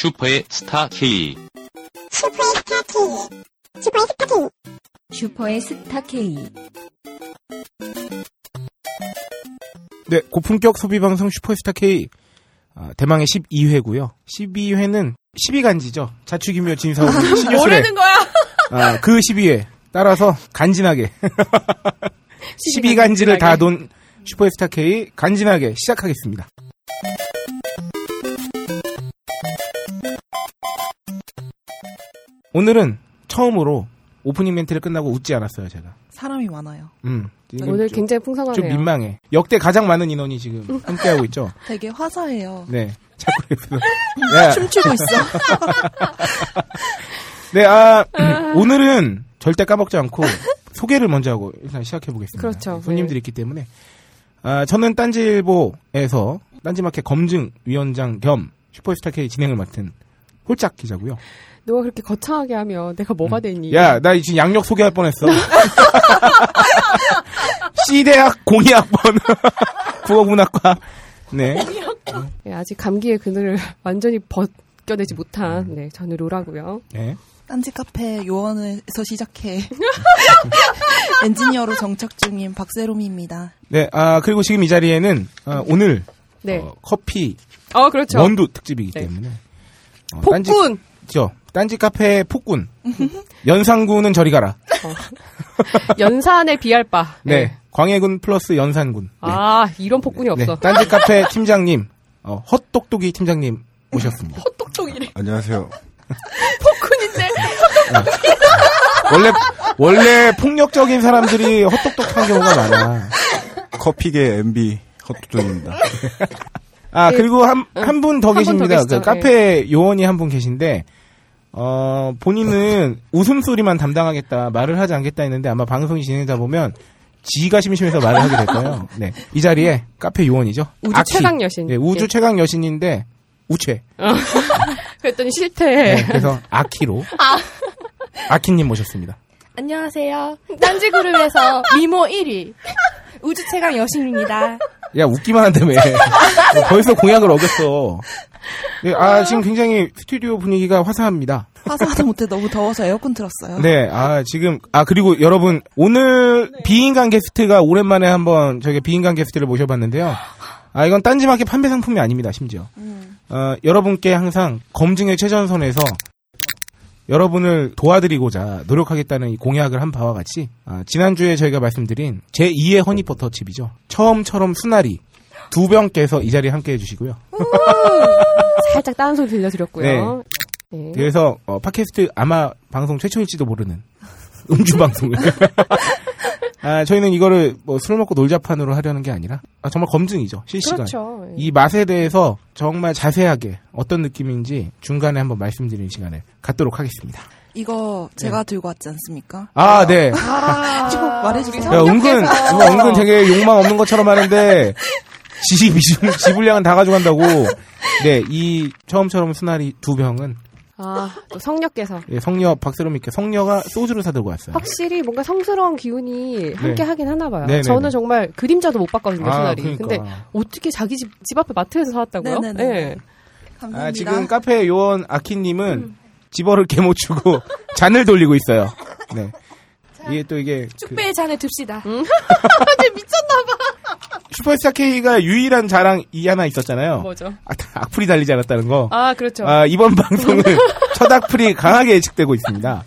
슈퍼스타 K. 네, 고품격 소비방송 슈퍼스타 K. 대망의 12회고요. 12회는 12간지죠. 자축이며 진사오는 신유술에. 모르는 거야. 그 12회 따라서 간지나게 12간지를 다 돈 슈퍼스타 K 간지나게 시작하겠습니다. 오늘은 처음으로 오프닝 멘트를 끝나고 웃지 않았어요, 제가. 사람이 많아요. 오늘 굉장히 풍성하네요. 좀 민망해. 역대 가장 많은 인원이 지금 함께하고 있죠. 되게 화사해요. 네. 자꾸 예쁘다. 춤추고 있어. 네, 오늘은 절대 까먹지 않고 소개를 먼저 하고 일단 시작해보겠습니다. 그렇죠. 손님들이 네. 있기 때문에. 저는 딴지일보에서 딴지마켓 검증위원장 겸 슈퍼스타K 진행을 맡은 홀짝 기자고요. 너가 그렇게 거창하게 하면 내가 뭐가 되니? 야, 나 지금 양력 소개할 뻔했어. C대학 공의학번 국어문학과. 네. 네. 아직 감기의 그늘을 완전히 벗겨내지 못한 네, 저는 로라고요. 네. 딴지 카페 요원에서 시작해 엔지니어로 정착 중인 박세롬입니다. 네, 그리고 지금 이 자리에는 오늘 네. 커피 그렇죠. 원두 특집이기 네. 때문에 폭군! 그렇죠. 딴지 카페 폭군. 연산군은 저리 가라. 연산에 비할 바. 네. 네. 광해군 플러스 연산군. 아, 네. 이런 폭군이 네. 없어. 네. 딴지 카페 팀장님, 헛똑똑이 팀장님 오셨습니다. 헛똑똑이래. 안녕하세요. 폭군인데 헛똑똑이. 원래 폭력적인 사람들이 헛똑똑한 경우가 많아. 커피계 MB 헛똑똑입니다. 아, 그리고 한 분 더 계십니다. 그 카페 요원이 한 분 계신데, 본인은 웃음소리만 담당하겠다, 말을 하지 않겠다 했는데 아마 방송이 진행되다 보면 지가 심심해서 말을 하게 될 거예요. 네. 이 자리에 카페 요원이죠. 우주 아키. 최강 여신. 네, 우주 네. 최강 여신인데, 우체. 그랬더니 싫대. 네, 그래서 아키로. 아키님 모셨습니다. 안녕하세요. 딴지그룹에서 미모 1위. 우주 최강 여신입니다. 야, 웃기만 한다며. 벌써 공약을 어겼어. 네, 지금 굉장히 스튜디오 분위기가 화사합니다. 화사하지 못해 너무 더워서 에어컨 틀었어요. 네, 지금, 그리고 여러분, 오늘 네. 비인간 게스트가 오랜만에 한번 저희 비인간 게스트를 모셔봤는데요. 이건 딴지마켓 판매 상품이 아닙니다, 심지어. 여러분께 항상 검증의 최전선에서 여러분을 도와드리고자 노력하겠다는 이 공약을 한 바와 같이 지난주에 저희가 말씀드린 제2의 허니버터칩이죠. 처음처럼 수나리 두 병께서 이 자리에 함께해 주시고요. 살짝 다른 소리 들려드렸고요. 네. 네. 그래서 팟캐스트 아마 방송 최초일지도 모르는 음주방송을 저희는 이거를 뭐 술 먹고 놀자판으로 하려는 게 아니라 정말 검증이죠. 실시간. 그렇죠. 예. 이 맛에 대해서 정말 자세하게 어떤 느낌인지 중간에 한번 말씀드리는 시간을 갖도록 하겠습니다. 이거 제가 네. 들고 왔지 않습니까? 네. 꼭 말해주세요. 야, 은근 되게 욕망 없는 것처럼 하는데 지 분량은 다 가져간다고. 네, 이 처음처럼 수나리 두 병은 또 성녀께서. 예, 성녀, 박세롬이께 성녀가 소주를 사들고 왔어요. 확실히 뭔가 성스러운 기운이 함께 네. 하긴 하나봐요. 네네네. 저는 정말 그림자도 못 봤거든요, 수나리. 그러니까. 근데 어떻게 자기 집 앞에 마트에서 사왔다고요? 네네네. 네. 감사합니다. 지금 카페 요원 아키님은 집어를 개모치고 잔을 돌리고 있어요. 네. 자, 이게. 축배의 잔을 듭시다. 미쳤나봐. 슈퍼스타 K가 유일한 자랑 이 하나 있었잖아요. 뭐죠? 악플이 달리지 않았다는 거. 그렇죠. 이번 방송은 첫 악플이 강하게 예측되고 있습니다.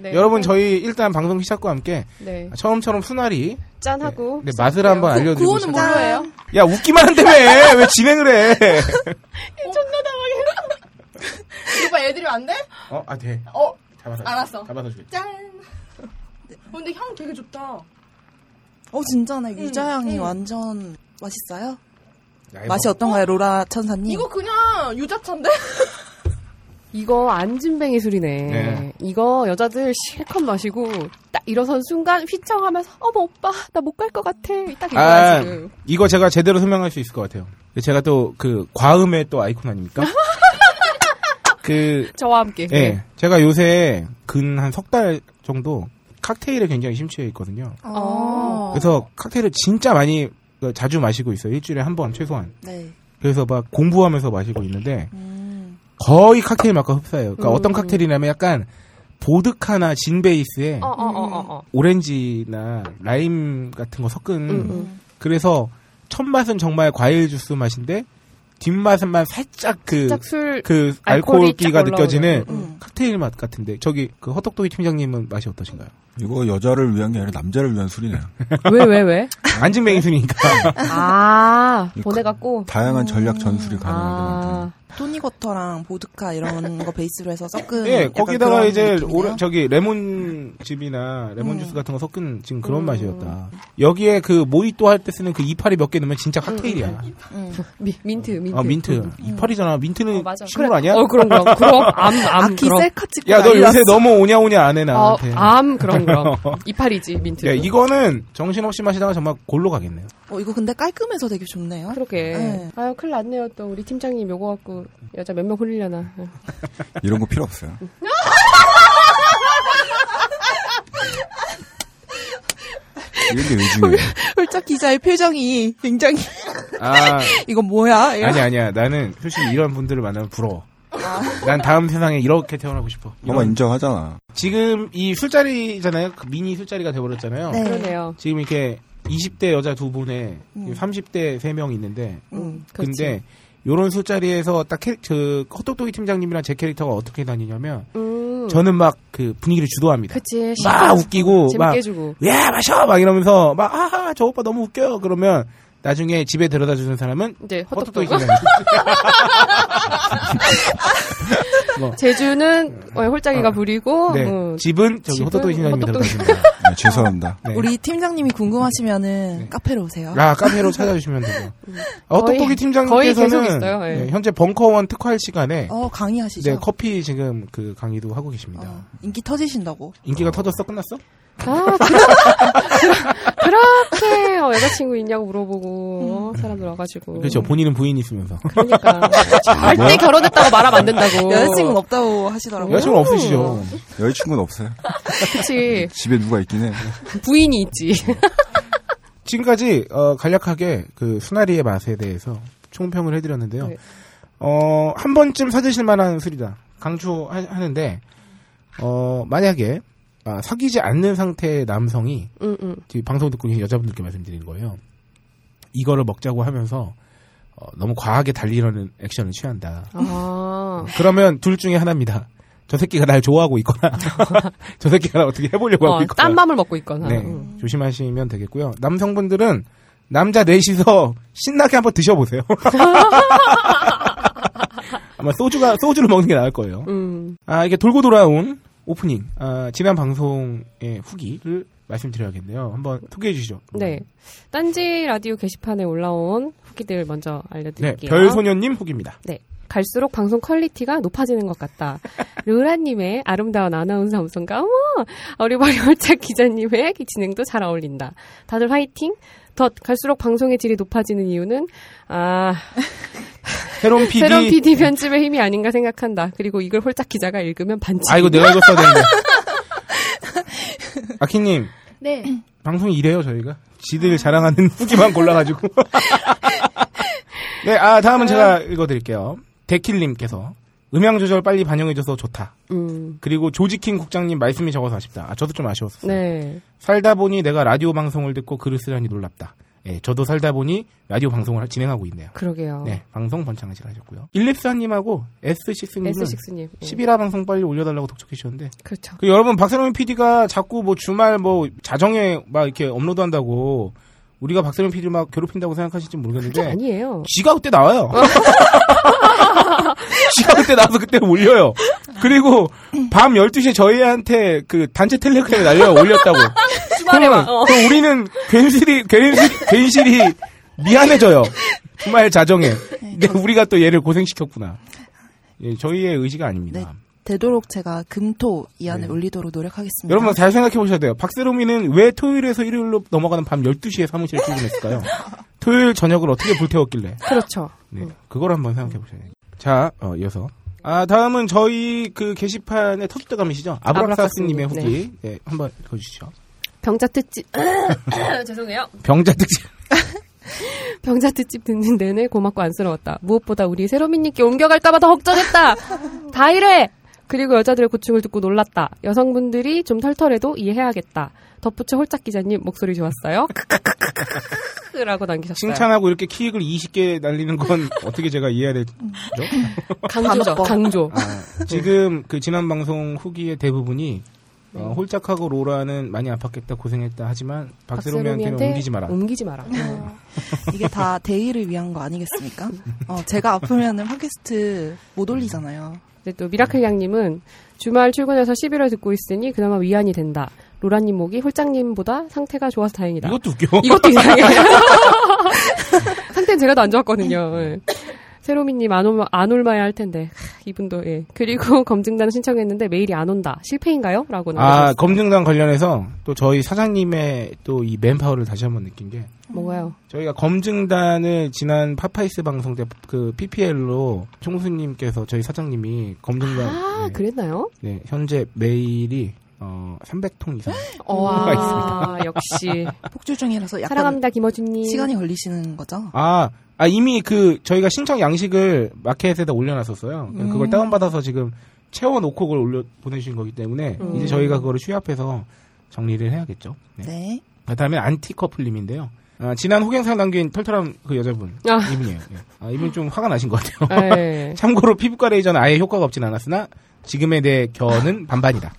네. 여러분, 저희 일단 방송 시작과 함께. 네. 처음처럼 수나리. 짠하고. 네, 맛을 한번 알려드리고 싶어요. 구호는 뭐예요? 야, 웃기만 한다며! 왜 진행을 해? 존나 당황해. 이거 봐, 애들이 안 돼? 돼. 잡아서. 알았어. 잡아서 줄게. 짠! 근데 향 되게 좋다. 진짜네. 유자향이 완전 맛있어요? 야, 맛이 어떤가요, 로라 천사님? 이거 그냥 유자차인데? 이거 안진뱅이 술이네. 네. 이거 여자들 실컷 마시고 딱 일어선 순간 휘청하면서 어머 오빠 나 못 갈 것 같아. 딱 이거야 지금. 이거 제가 제대로 설명할 수 있을 것 같아요. 제가 또 그 과음의 또 아이콘 아닙니까? 저와 함께. 예. 네. 제가 요새 근 한 석 달 정도 칵테일에 굉장히 심취해 있거든요. 그래서 칵테일을 진짜 많이 자주 마시고 있어요. 일주일에 한 번 최소한. 네. 그래서 막 공부하면서 마시고 있는데 거의 칵테일 맛과 흡사해요. 그러니까 어떤 칵테일이냐면 약간 보드카나 진 베이스에 오렌지나 라임 같은 거 섞은 그래서 첫 맛은 정말 과일 주스 맛인데 뒷맛은만 살짝 그 알코올기가 느껴지는 칵테일 맛 같은데 저기 그 허떡도이 팀장님은 맛이 어떠신가요? 이거 여자를 위한 게 아니라 남자를 위한 술이네요. 왜? 안진뱅이 술이니까. 아, 보내갖고 다양한 전략 전술이 가능하다. 토니워터랑 보드카 이런 거 베이스로 해서 섞은. 예, 거기다가 이제 저기 레몬즙이나 레몬주스 같은 거 섞은 지금 그런 맛이었다. 여기에 그 모히또 할 때 쓰는 그 이파리 몇 개 넣으면 진짜 칵테일이야. 민트. 아, 민트. 이파리잖아. 민트는 식물 아니야? 그래. 그럼. 그럼. 야, 너 요새 너무 오냐오냐 안 해 나한테. 그럼. 이파리지, 민트. 야, 이거는 정신없이 마시다가 정말 골로 가겠네요. 이거 근데 깔끔해서 되게 좋네요. 그러게. 네. 아유, 큰일 났네요. 또 우리 팀장님 요거 갖고 여자 몇 명 홀리려나. 이런 거 필요 없어요. 이런 게 왜 중요해? 홀짝 기자의 표정이 굉장히. 이건 뭐야? 아니야. 나는 솔직히 이런 분들을 만나면 부러워. 난 다음 세상에 이렇게 태어나고 싶어. 너가 인정하잖아. 지금 이 술자리잖아요. 그 미니 술자리가 돼버렸잖아요. 네. 그러네요. 지금 이렇게 20대 여자 두 분에 30대 세 명 있는데, 근데 이런 술자리에서 딱 그 호떡도이 팀장님이랑 제 캐릭터가 어떻게 다니냐면, 저는 막 그 분위기를 주도합니다. 그치. 막 웃기고, 막 해주고, 야 마셔 막 이러면서 막 아하 저 오빠 너무 웃겨 그러면. 나중에 집에 데려다 주는 사람은 네, 허떡도이 팀장님. 뭐. 제주는 홀짝이가 부리고 네. 집은 저기 허떡도이 팀장님이 데려다 줍니다. 네, 죄송합니다. 네. 우리 팀장님이 궁금하시면은 네. 카페로 오세요. 카페로 찾아주시면 되고. 허떡도이 팀장님께서는 네. 네, 현재 벙커원 특활 시간에 강의하시죠. 네, 커피 지금 그 강의도 하고 계십니다. 인기 터지신다고. 인기가 터졌어? 끝났어? 그렇게 여자친구 있냐고 물어보고 사람들 와가지고. 그렇죠. 본인은 부인 있으면서. 그러니까 절대 결혼했다고 말하면 안 된다고. 여자친구는 없다고 하시더라고요. 여자친구는 없으시죠. 여자친구는 없어요. 그렇지. 집에 누가 있긴 해. 부인이 있지. 지금까지 간략하게 그 수나리의 맛에 대해서 총평을 해드렸는데요. 네. 한 번쯤 사드실 만한 술이다. 강추하는데 만약에. 사귀지 않는 상태의 남성이 지금 방송 듣고 계신 여자분들께 말씀드린 거예요. 이거를 먹자고 하면서 너무 과하게 달리려는 액션을 취한다. 그러면 둘 중에 하나입니다. 저 새끼가 날 좋아하고 있거나 저 새끼가 날 어떻게 해보려고 하고 있거나 딴 맘을 먹고 있거나. 네, 조심하시면 되겠고요. 남성분들은 남자 넷이서 신나게 한번 드셔보세요. 아마 소주를 먹는 게 나을 거예요. 이게 돌고 돌아온 오프닝, 지난 방송의 후기를 말씀드려야겠네요. 한번 소개해 주시죠. 네. 딴지 라디오 게시판에 올라온 후기들 먼저 알려드릴게요. 네, 별소년님 후기입니다. 네. 갈수록 방송 퀄리티가 높아지는 것 같다. 르라님의 아름다운 아나운서 음성과 어리버리 홀짝 기자님의 진행도 잘 어울린다. 다들 화이팅! 갈수록 방송의 질이 높아지는 이유는 새로운 PD 편집의 힘이 아닌가 생각한다. 그리고 이걸 홀짝 기자가 읽으면 반칙. 이거 내가 읽었어야 되는데. 아키님. 네. 방송이 이래요 저희가. 지들 자랑하는 후기만 골라가지고. 네, 다음은 제가 읽어드릴게요. 데킬님께서 음향 조절 빨리 반영해줘서 좋다. 그리고 조지킹 국장님 말씀이 적어서 아쉽다. 저도 좀 아쉬웠어요. 네. 살다 보니 내가 라디오 방송을 듣고 글을 쓰라니 놀랍다. 예, 저도 살다 보니 라디오 방송을 진행하고 있네요. 그러게요. 네, 방송 번창하실 하셨고요. 일립사님하고 S6님 11화 방송 빨리 올려달라고 독촉해 주셨는데. 그렇죠. 여러분 박세롬 PD가 자꾸 주말 자정에 이렇게 업로드한다고. 우리가 박세롬 PD 막 괴롭힌다고 생각하실지 모르겠는데 그게 아니에요. 지가 그때 나와요. 지가 그때 나와서 그때 올려요. 그리고 밤 12시에 저희한테 그 단체 텔레그램에 날려 올렸다고. 그럼 우리는 괜시리 미안해져요. 주말 자정에. 근데 우리가 또 얘를 고생시켰구나. 예, 저희의 의지가 아닙니다. 네. 되도록 제가 금토 이 안에 올리도록 노력하겠습니다. 여러분 잘 생각해보셔야 돼요. 박세롬이는 왜 토요일에서 일요일로 넘어가는 밤 12시에 사무실에 출근했을까요? 토요일 저녁을 어떻게 불태웠길래. 그렇죠. 네, 그걸 한번 생각해보셔야 돼요. 자, 이어서 다음은 저희 그 게시판에 터줏대감이시죠? 아브락사스님의 후기. 네. 네, 한번 읽어주시죠. 병자 특집. 죄송해요. 병자 특집. 병자트집 듣는 내내 고맙고 안쓰러웠다. 무엇보다 우리 세로미님께 옮겨갈까봐 더 걱정했다. 다 이래. 그리고 여자들의 고충을 듣고 놀랐다. 여성분들이 좀 털털해도 이해해야겠다. 덧붙여 홀짝 기자님 목소리 좋았어요. 라고 남기셨어요. 칭찬하고 이렇게 키익을 20개 날리는 건 어떻게 제가 이해해야 되죠? 강조죠. 강조. 아, 지금 그 지난 방송 후기의 대부분이 홀짝하고 로라는 많이 아팠겠다 고생했다 하지만 박세롬이한테 옮기지 마라. 옮기지 마라. 이게 다 대의를 위한 거 아니겠습니까? 제가 아프면은 팟캐스트 못 올리잖아요. 근데 또 미라클 양님은 주말 출근해서 11월 듣고 있으니 그나마 위안이 된다. 로라님 목이 홀짝님보다 상태가 좋아서 다행이다. 이것도 웃겨. 이것도 이상해. 상태는 제가 더 안 좋았거든요. 세로미님 안 올마야 할 텐데. 이분도 예. 그리고 검증단 신청했는데 메일이 안 온다. 실패인가요? 라고 남겨주셨어요. 아, 검증단 관련해서 또 저희 사장님의 또 이 맨파워를 다시 한번 느낀 게 뭐가요? 저희가 검증단을 지난 파파이스 방송 때 그 PPL로 총수님께서 저희 사장님이 검증단 아, 네. 그랬나요? 네. 현재 메일이 300통 이상가 있습니다. 역시 폭주 중이라서 약간 사랑합니다, 김어준님. 시간이 걸리시는 거죠? 아 이미 그 저희가 신청 양식을 마켓에다 올려놨었어요. 그걸 다운받아서 지금 채워놓고 그걸 올려 보내주신 거기 때문에 이제 저희가 그거를 취합해서 정리를 해야겠죠. 네. 네. 그다음에 안티커플님인데요. 지난 호갱사 남긴 털털한 그 여자분 이분이에요. 네. 이분 좀 화가 나신 것 같아요. 네. 참고로 피부과 레이저는 아예 효과가 없진 않았으나 지금의 내 견은 반반이다.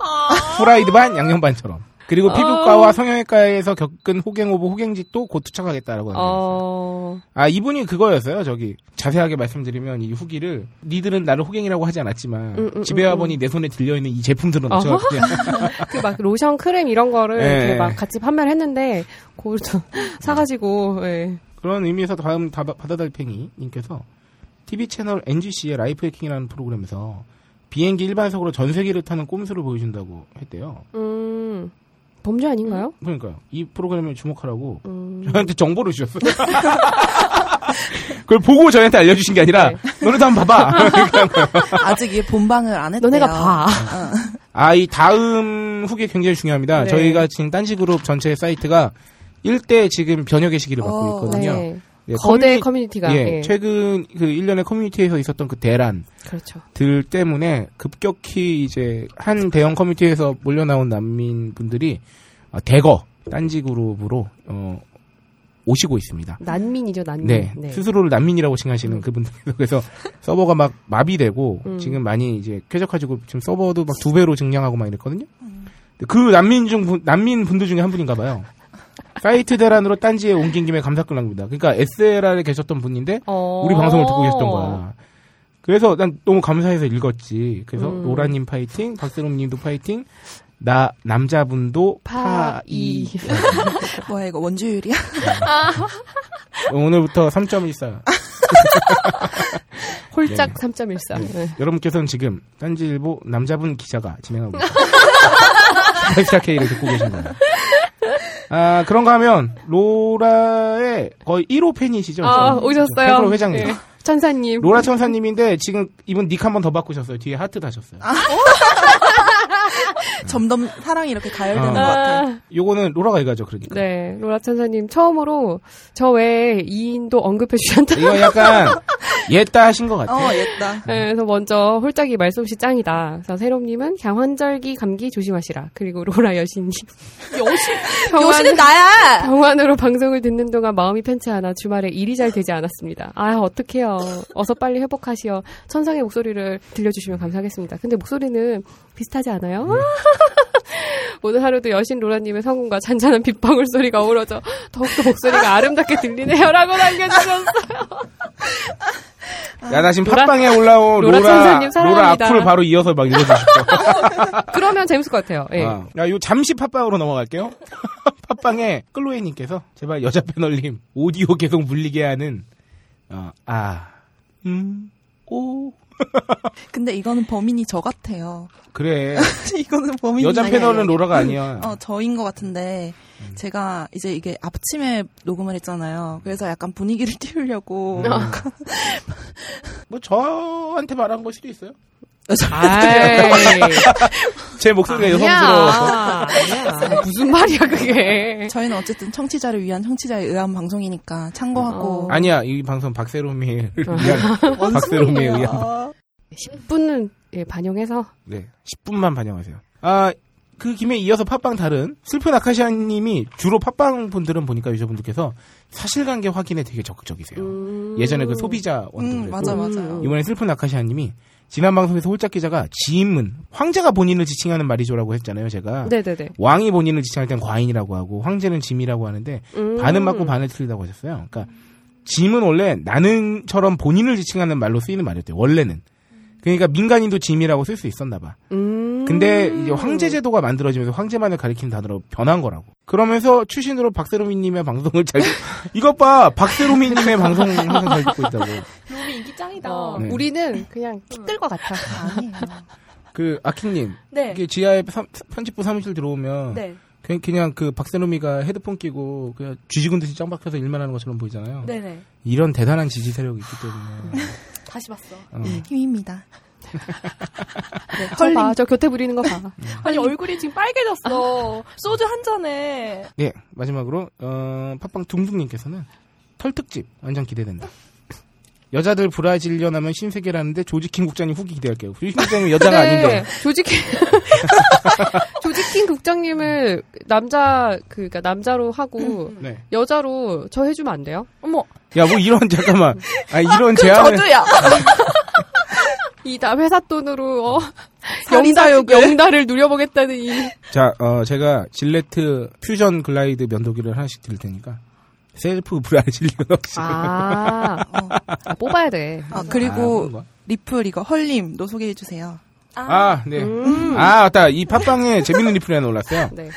후라이드 반 양념 반처럼. 그리고 피부과와 성형외과에서 겪은 호갱 오보 호갱짓도 곧 투척하겠다라고 합니다. 이분이 그거였어요. 저기 자세하게 말씀드리면 이 후기를 니들은 나를 호갱이라고 하지 않았지만 집에 와보니 내 손에 들려있는 이 제품들은 어쩌 그 막 로션 크림 이런 거를 네. 막 같이 판매를 했는데 그걸 좀 사가지고 네. 그런 의미에서 다음 바다달팽이 님께서 TV 채널 NGC의 라이프 해킹이라는 프로그램에서 비행기 일반석으로 전세기를 타는 꼼수를 보여준다고 했대요. 범죄 아닌가요? 그러니까요. 이 프로그램을 주목하라고 저한테 정보를 주셨어요. 그걸 보고 저한테 알려주신 게 아니라 네. 너네도 한번 봐봐. 아직 이 본방을 안 했대요. 너네가 봐. 이 다음 후기 굉장히 중요합니다. 네. 저희가 지금 딴지그룹 전체 사이트가 1대 지금 변혁의 시기를 받고 있거든요. 네. 예, 거대 커뮤니티가 예, 최근 그 1년의 커뮤니티에서 있었던 그 대란들 그렇죠. 때문에 급격히 이제 한 대형 커뮤니티에서 몰려 나온 난민분들이 대거 딴지 그룹으로 오시고 있습니다. 난민이죠, 난민. 네, 네. 스스로를 난민이라고 칭하시는 그분들. 그래서 서버가 막 마비되고 지금 많이 이제 쾌적해지고 지금 서버도 막 2배로 증량하고 막 이랬거든요. 그 난민분들 중에 한 분인가 봐요. 사이트 대란으로 딴지에 옮긴 김에 감사글 남깁니다. 그러니까 SLR에 계셨던 분인데 우리 방송을 듣고 계셨던 거야. 그래서 난 너무 감사해서 읽었지. 그래서 로라님 파이팅, 박세롬님도 파이팅, 나 남자분도 파이. 뭐야 이거 원주율이야? 오늘부터 3.14. 홀짝 3.14. 네. 네. 여러분께서는 지금 딴지일보 남자분 기자가 진행하고 있습니다. 스타 K를 듣고 계신 거예요. 그런가 하면, 로라의 거의 1호 팬이시죠? 오셨어요. 팬클럽 회장님. 네. 천사님. 로라 천사님인데, 지금 이분 닉 한 번 더 바꾸셨어요. 뒤에 하트 다셨어요. 점점 사랑이 이렇게 가열되는 것 같아요. 요거는 로라가 이거죠, 그러니까. 네. 로라 천사님, 처음으로 저 외에 2인도 언급해주셨다. 이거 약간, 옛다 하신 것 같아요. 옛다. 네, 그래서 먼저 홀짝이 말솜씨 짱이다. 그래서 세롬님은 경환절기 감기 조심하시라. 그리고 로라 여신님. 여신은 나야! 병원으로 방송을 듣는 동안 마음이 편치 않아 주말에 일이 잘 되지 않았습니다. 어떡해요. 어서 빨리 회복하시어. 천상의 목소리를 들려주시면 감사하겠습니다. 근데 목소리는 비슷하지 않아요? 오늘 하루도 여신 로라님의 성공과 잔잔한 빗방울 소리가 어우러져 더욱더 목소리가 아름답게 들리네요. 라고 남겨주셨어요. 야, 나 지금 팟빵에 올라온 로라 악플 바로 이어서 막 읽어주십시오. 그러면 재밌을 것 같아요. 예. 야, 요 잠시 팟빵으로 넘어갈게요. 팟빵에 클로에님께서 제발 여자 패널님 오디오 계속 물리게 하는 오. 근데 이거는 범인이 저 같아요. 그래. 이거는 범인이 여자 패널은 로라가 아니야. 저인 것 같은데 제가 이제 이게 아침에 녹음을 했잖아요. 그래서 약간 분위기를 띄우려고. 뭐 저한테 말한 걸 수도 있어요. 제 목소리가 여성스러워. 무슨 말이야 그게. 저희는 어쨌든 청취자를 위한 청취자에 의한 방송이니까 참고하고. 아니야, 이 방송 박세롬에 의한. 10분은 반영해서. 네, 10분만 반영하세요. 아, 그 김에 이어서 팟빵 다른 슬픈 아카시아님이 주로 팟빵 분들은 보니까 유저분들께서 사실관계 확인에 되게 적극적이세요. 예전에 그 소비자 원도 맞아 맞아. 이번에 슬픈 아카시아님이 지난 방송에서 홀짝 기자가 지인문, 황제가 본인을 지칭하는 말이죠라고 했잖아요, 제가. 네네네. 왕이 본인을 지칭할 땐 과인이라고 하고 황제는 짐이라고 하는데 반은 맞고 반은 틀리다고 하셨어요. 그러니까 짐은 원래 나는처럼 본인을 지칭하는 말로 쓰이는 말이었대요, 원래는. 그러니까 민간인도 짐이라고 쓸 수 있었나 봐. 근데 이제 황제 제도가 만들어지면서 황제만을 가리키는 단어로 변한 거라고. 그러면서 출신으로 박세롬이님의 방송을 잘 이것 봐, 박세롬이님의 방송 항상 잘 듣고 있다고. 너무 인기 짱이다. 네. 우리는 그냥 깃들과 같아. 아니에요. 그 아키님, 네. 지하에 편집부 사무실 들어오면 네. 그냥 그 박세롬이가 헤드폰 끼고 그냥 쥐지군 듯이 짱 박혀서 일만 하는 것처럼 보이잖아요. 네네. 이런 대단한 지지 세력이 있기 때문에. 다시 봤어. 힘입니다. 네, 저 봐, 저 교태 부리는 거 봐. 아니 얼굴이 지금 빨개졌어. 소주 한 잔에. 네, 마지막으로 팟빵 둥둥님께서는 털특집 완전 기대된다. 여자들 브라질리언하면 신세계라는데 조지킹 국장님 후기 기대할게요. 조지킹 국장님 여자가 그래, 아닌데. 조지킹 국장님을 그러니까 남자로 하고 네. 여자로 저 해주면 안 돼요? 어머. 야, 뭐 이런 잠깐만. 아 이런 제안을. 저도야. 이 회사 돈으로 영달을 누려보겠다는 이. 자, 제가 질레트 퓨전 글라이드 면도기를 하나씩 드릴 테니까. 셀프 브라질리언 없이. 뽑아야 돼. 그리고 리플 이거 헐림 너 소개해 주세요. 네. 맞다. 이 팟빵에 재밌는 리플이 하나 올랐어요. 네.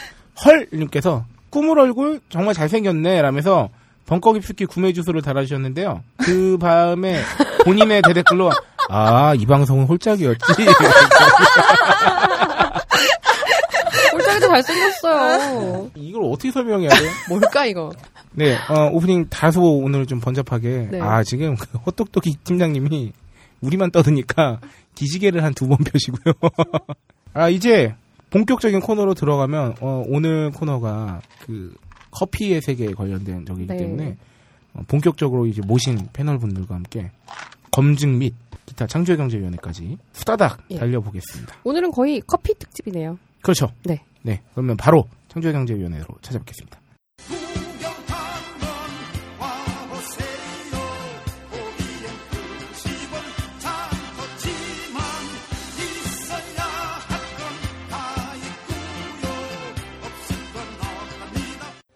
헐님께서 꾸물 얼굴 정말 잘생겼네 라면서 벙커 깊숙이 구매 주소를 달아주셨는데요. 그 밤에 본인의 대댓글로 이 방송은 홀짝이었지. 홀짝이도 잘생겼어요. 이걸 어떻게 설명해야 돼? 뭘까 이거? 네, 오프닝 다소 오늘 좀 번잡하게. 네. 지금 그 호똑똑이 팀장님이 우리만 떠드니까 기지개를 한 2번 펴시고요. 이제 본격적인 코너로 들어가면 오늘 코너가 그 커피의 세계에 관련된 적이기 때문에 본격적으로 이제 모신 패널 분들과 함께 검증 및 기타 창조경제위원회까지 후다닥 달려보겠습니다. 오늘은 거의 커피 특집이네요. 그렇죠. 네. 네. 그러면 바로 창조경제위원회로 찾아뵙겠습니다.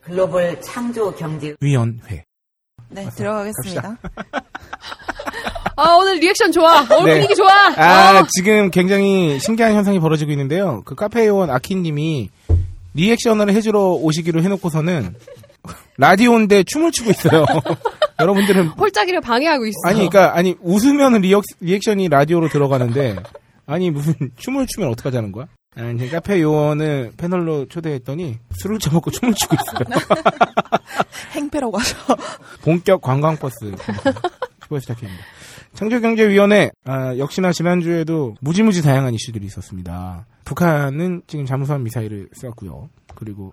글로벌 창조경제위원회. 네, 들어가겠습니다. 오늘 리액션 좋아. 오늘 분위기 좋아. 지금 굉장히 신기한 현상이 벌어지고 있는데요. 그 카페 요원 아키님이 리액션을 해주러 오시기로 해놓고서는 라디오인데 춤을 추고 있어요. 여러분들은. 홀짝이를 방해하고 있어요. 아니, 웃으면 리액션이 라디오로 들어가는데, 아니, 무슨 춤을 추면 어떡하자는 거야? 카페 요원을 패널로 초대했더니 술을 처먹고 춤을 추고 있어요. 행패라고 하죠. 본격 관광버스. 슈퍼스타 K입니다. 창조경제위원회, 역시나 지난주에도 무지무지 다양한 이슈들이 있었습니다. 북한은 지금 잠수함 미사일을 쐈고요. 그리고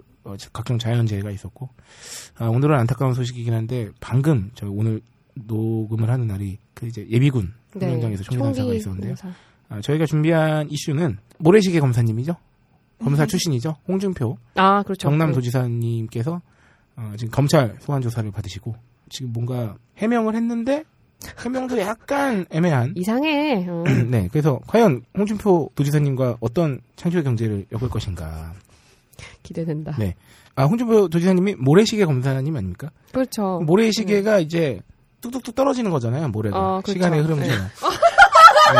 각종 자연재해가 있었고, 오늘은 안타까운 소식이긴 한데 방금 저희 오늘 녹음을 하는 날이 그 이제 예비군 훈련장에서 총기 난사가 있었는데요. 저희가 준비한 이슈는 모래시계 검사님이죠. 검사 출신이죠. 홍준표 그렇죠. 경남도지사님께서 지금 검찰 소환조사를 받으시고 지금 뭔가 해명을 했는데 해명도 약간 애매한 이상해. 네, 그래서 과연 홍준표 도지사님과 어떤 창조의 경제를 엮을 것인가 기대된다. 네, 홍준표 도지사님이 모래시계 검사님 아닙니까? 그렇죠. 모래시계가 이제 뚝뚝뚝 떨어지는 거잖아요. 모래가 그렇죠. 시간의 흐름처럼. 네. 네.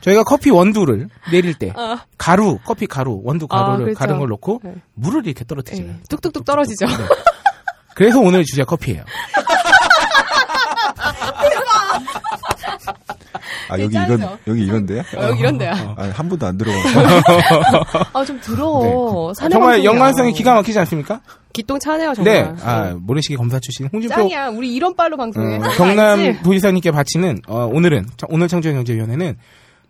저희가 커피 원두를 내릴 때 커피 가루를 그렇죠. 가른 걸 넣고 물을 이렇게 떨어뜨리잖아요. 뚝뚝뚝 떨어지죠. 네. 그래서 오늘 주제 커피예요. 여기 이런데요? 여기 이런데요. 한 번도 안 들어가. 좀 더러워. 네. 정말 연관성이 기가 막히지 않습니까? 기똥 차네요, 정말. 네. 모래시계 검사 출신 홍준표. 짱이야, 우리 이런 빨로 방송해. 경남 도지사님께 바치는 오늘 창조경제위원회는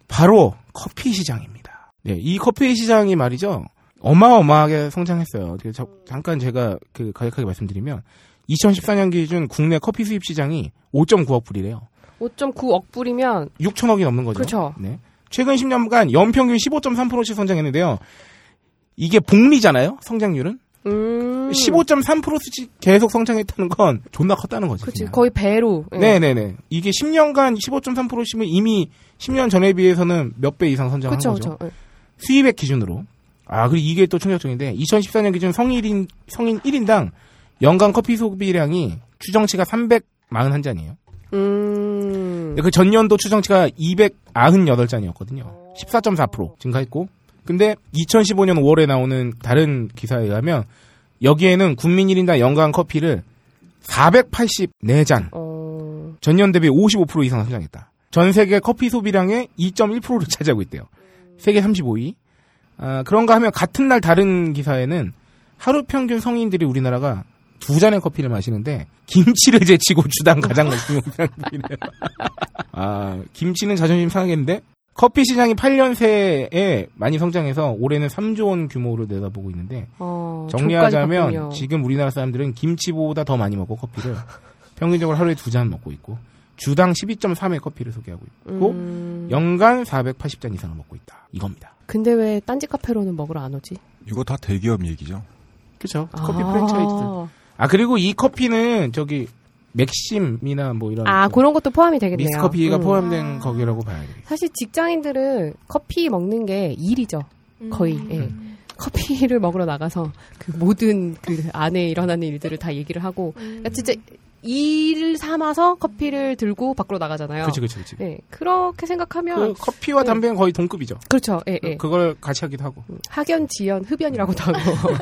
바로 커피 시장입니다. 네, 이 커피 시장이 말이죠. 어마어마하게 성장했어요. 잠깐 제가 그 간략하게 말씀드리면 2014년 기준 국내 커피 수입 시장이 5.9억 불이래요. 5.9억 불이면 6천억이 넘는 거죠. 그렇죠. 네. 최근 10년간 연평균 15.3%씩 성장했는데요. 이게 복리잖아요. 성장률은. 15.3%씩 계속 성장했다는 건 존나 컸다는 거지. 그렇지. 거의 배로. 네네네. 이게 10년간 15.3%씩은 이미 10년 전에 비해서는 몇 배 이상 성장한 그쵸, 거죠. 그쵸. 수입액 기준으로. 아, 그리고 이게 또 충격적인데 2014년 기준 성인 1인당 연간 커피 소비량이 추정치가 341잔이에요. 그 전년도 추정치가 298잔이었거든요. 14.4% 증가했고. 근데 2015년 5월에 나오는 다른 기사에 의하면 여기에는 국민 1인당 연간 커피를 484잔 전년 대비 55% 이상 성장했다. 전 세계 커피 소비량의 2.1%를 차지하고 있대요. 세계 35위. 아, 그런가 하면 같은 날 다른 기사에는 하루 평균 성인들이 우리나라가 2잔의 커피를 마시는데 김치를 제치고 주당 가장 높은 용량이네요. 아, 김치는 자존심 상하겠는데 커피 시장이 8년 새에 많이 성장해서 올해는 3조 원 규모로 내다보고 있는데 정리하자면 지금 우리나라 사람들은 김치보다 더 많이 먹고 커피를 평균적으로 하루에 2잔 먹고 있고 주당 12.3의 커피를 소개하고 있고 연간 480잔 이상을 먹고 있다. 이겁니다. 근데 왜 딴지 카페로는 먹으러 안 오지? 이거 다 대기업 얘기죠. 그렇죠. 커피 프랜차이즈. 아, 그리고 이 커피는 저기 맥심이나 뭐 이런 그런 것도 포함이 되겠네요. 믹스커피가 포함된 거기라고 봐야 돼요. 사실 직장인들은 커피 먹는 게 일이죠. 거의. 예. 커피를 먹으러 나가서 그 모든 그 안에 일어나는 일들을 다 얘기를 하고 그러니까 진짜 일을 삼아서 커피를 들고 밖으로 나가잖아요. 그렇지. 예. 그렇게 생각하면 그 커피와 담배는 거의 동급이죠. 그렇죠. 예. 그걸 같이 하기도 하고. 학연, 지연, 흡연이라고도 하고.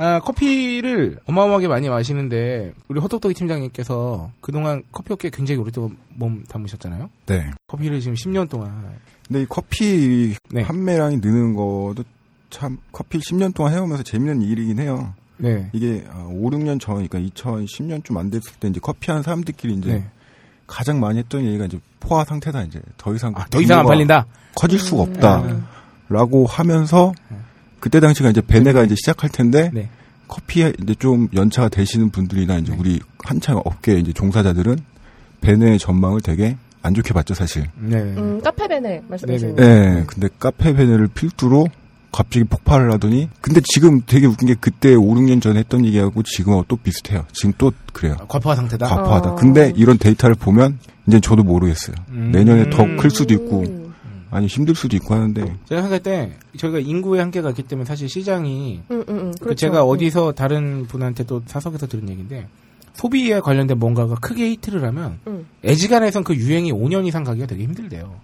아, 커피를 어마어마하게 많이 마시는데 우리 호떡떡이 팀장님께서 그동안 커피업계에 굉장히 오랫동안 몸 담으셨잖아요. 네. 커피를 지금 10년 동안. 근데 이 커피 판매량이 느는 것도 참 커피 10년 동안 해오면서 재밌는 일이긴 해요. 네. 이게 5, 6년 전, 그러니까 2010년쯤 안 됐을 때 이제 커피 한 사람들끼리 이제 가장 많이 했던 얘기가 이제 포화 상태다 이제 더 이상 안 팔린다. 커질 수가 없다라고 하면서. 그때 당시가 이제 배내가 이제 시작할 텐데 커피에 이제 좀 연차가 되시는 분들이나 이제 우리 한참 업계 이제 종사자들은 배내의 전망을 되게 안 좋게 봤죠 사실. 네. 카페 배내 말씀하시는 거예요. 네. 근데 카페 배내를 필두로 갑자기 폭발을 하더니 근데 지금 되게 웃긴 게 그때 5, 6년 전에 했던 얘기하고 지금하고 또 비슷해요. 지금 또 그래요. 과포화 상태다. 과포하다. 근데 이런 데이터를 보면 이제 저도 모르겠어요. 내년에 더 클 수도 있고. 아니 힘들 수도 있고 하는데 제가 생각할 때 저희가 인구의 한계가 있기 때문에 사실 시장이 그렇죠. 제가 어디서 다른 분한테 또 사석에서 들은 얘기인데 소비에 관련된 뭔가가 크게 히트를 하면 애지간에선 그 유행이 5년 이상 가기가 되게 힘들대요.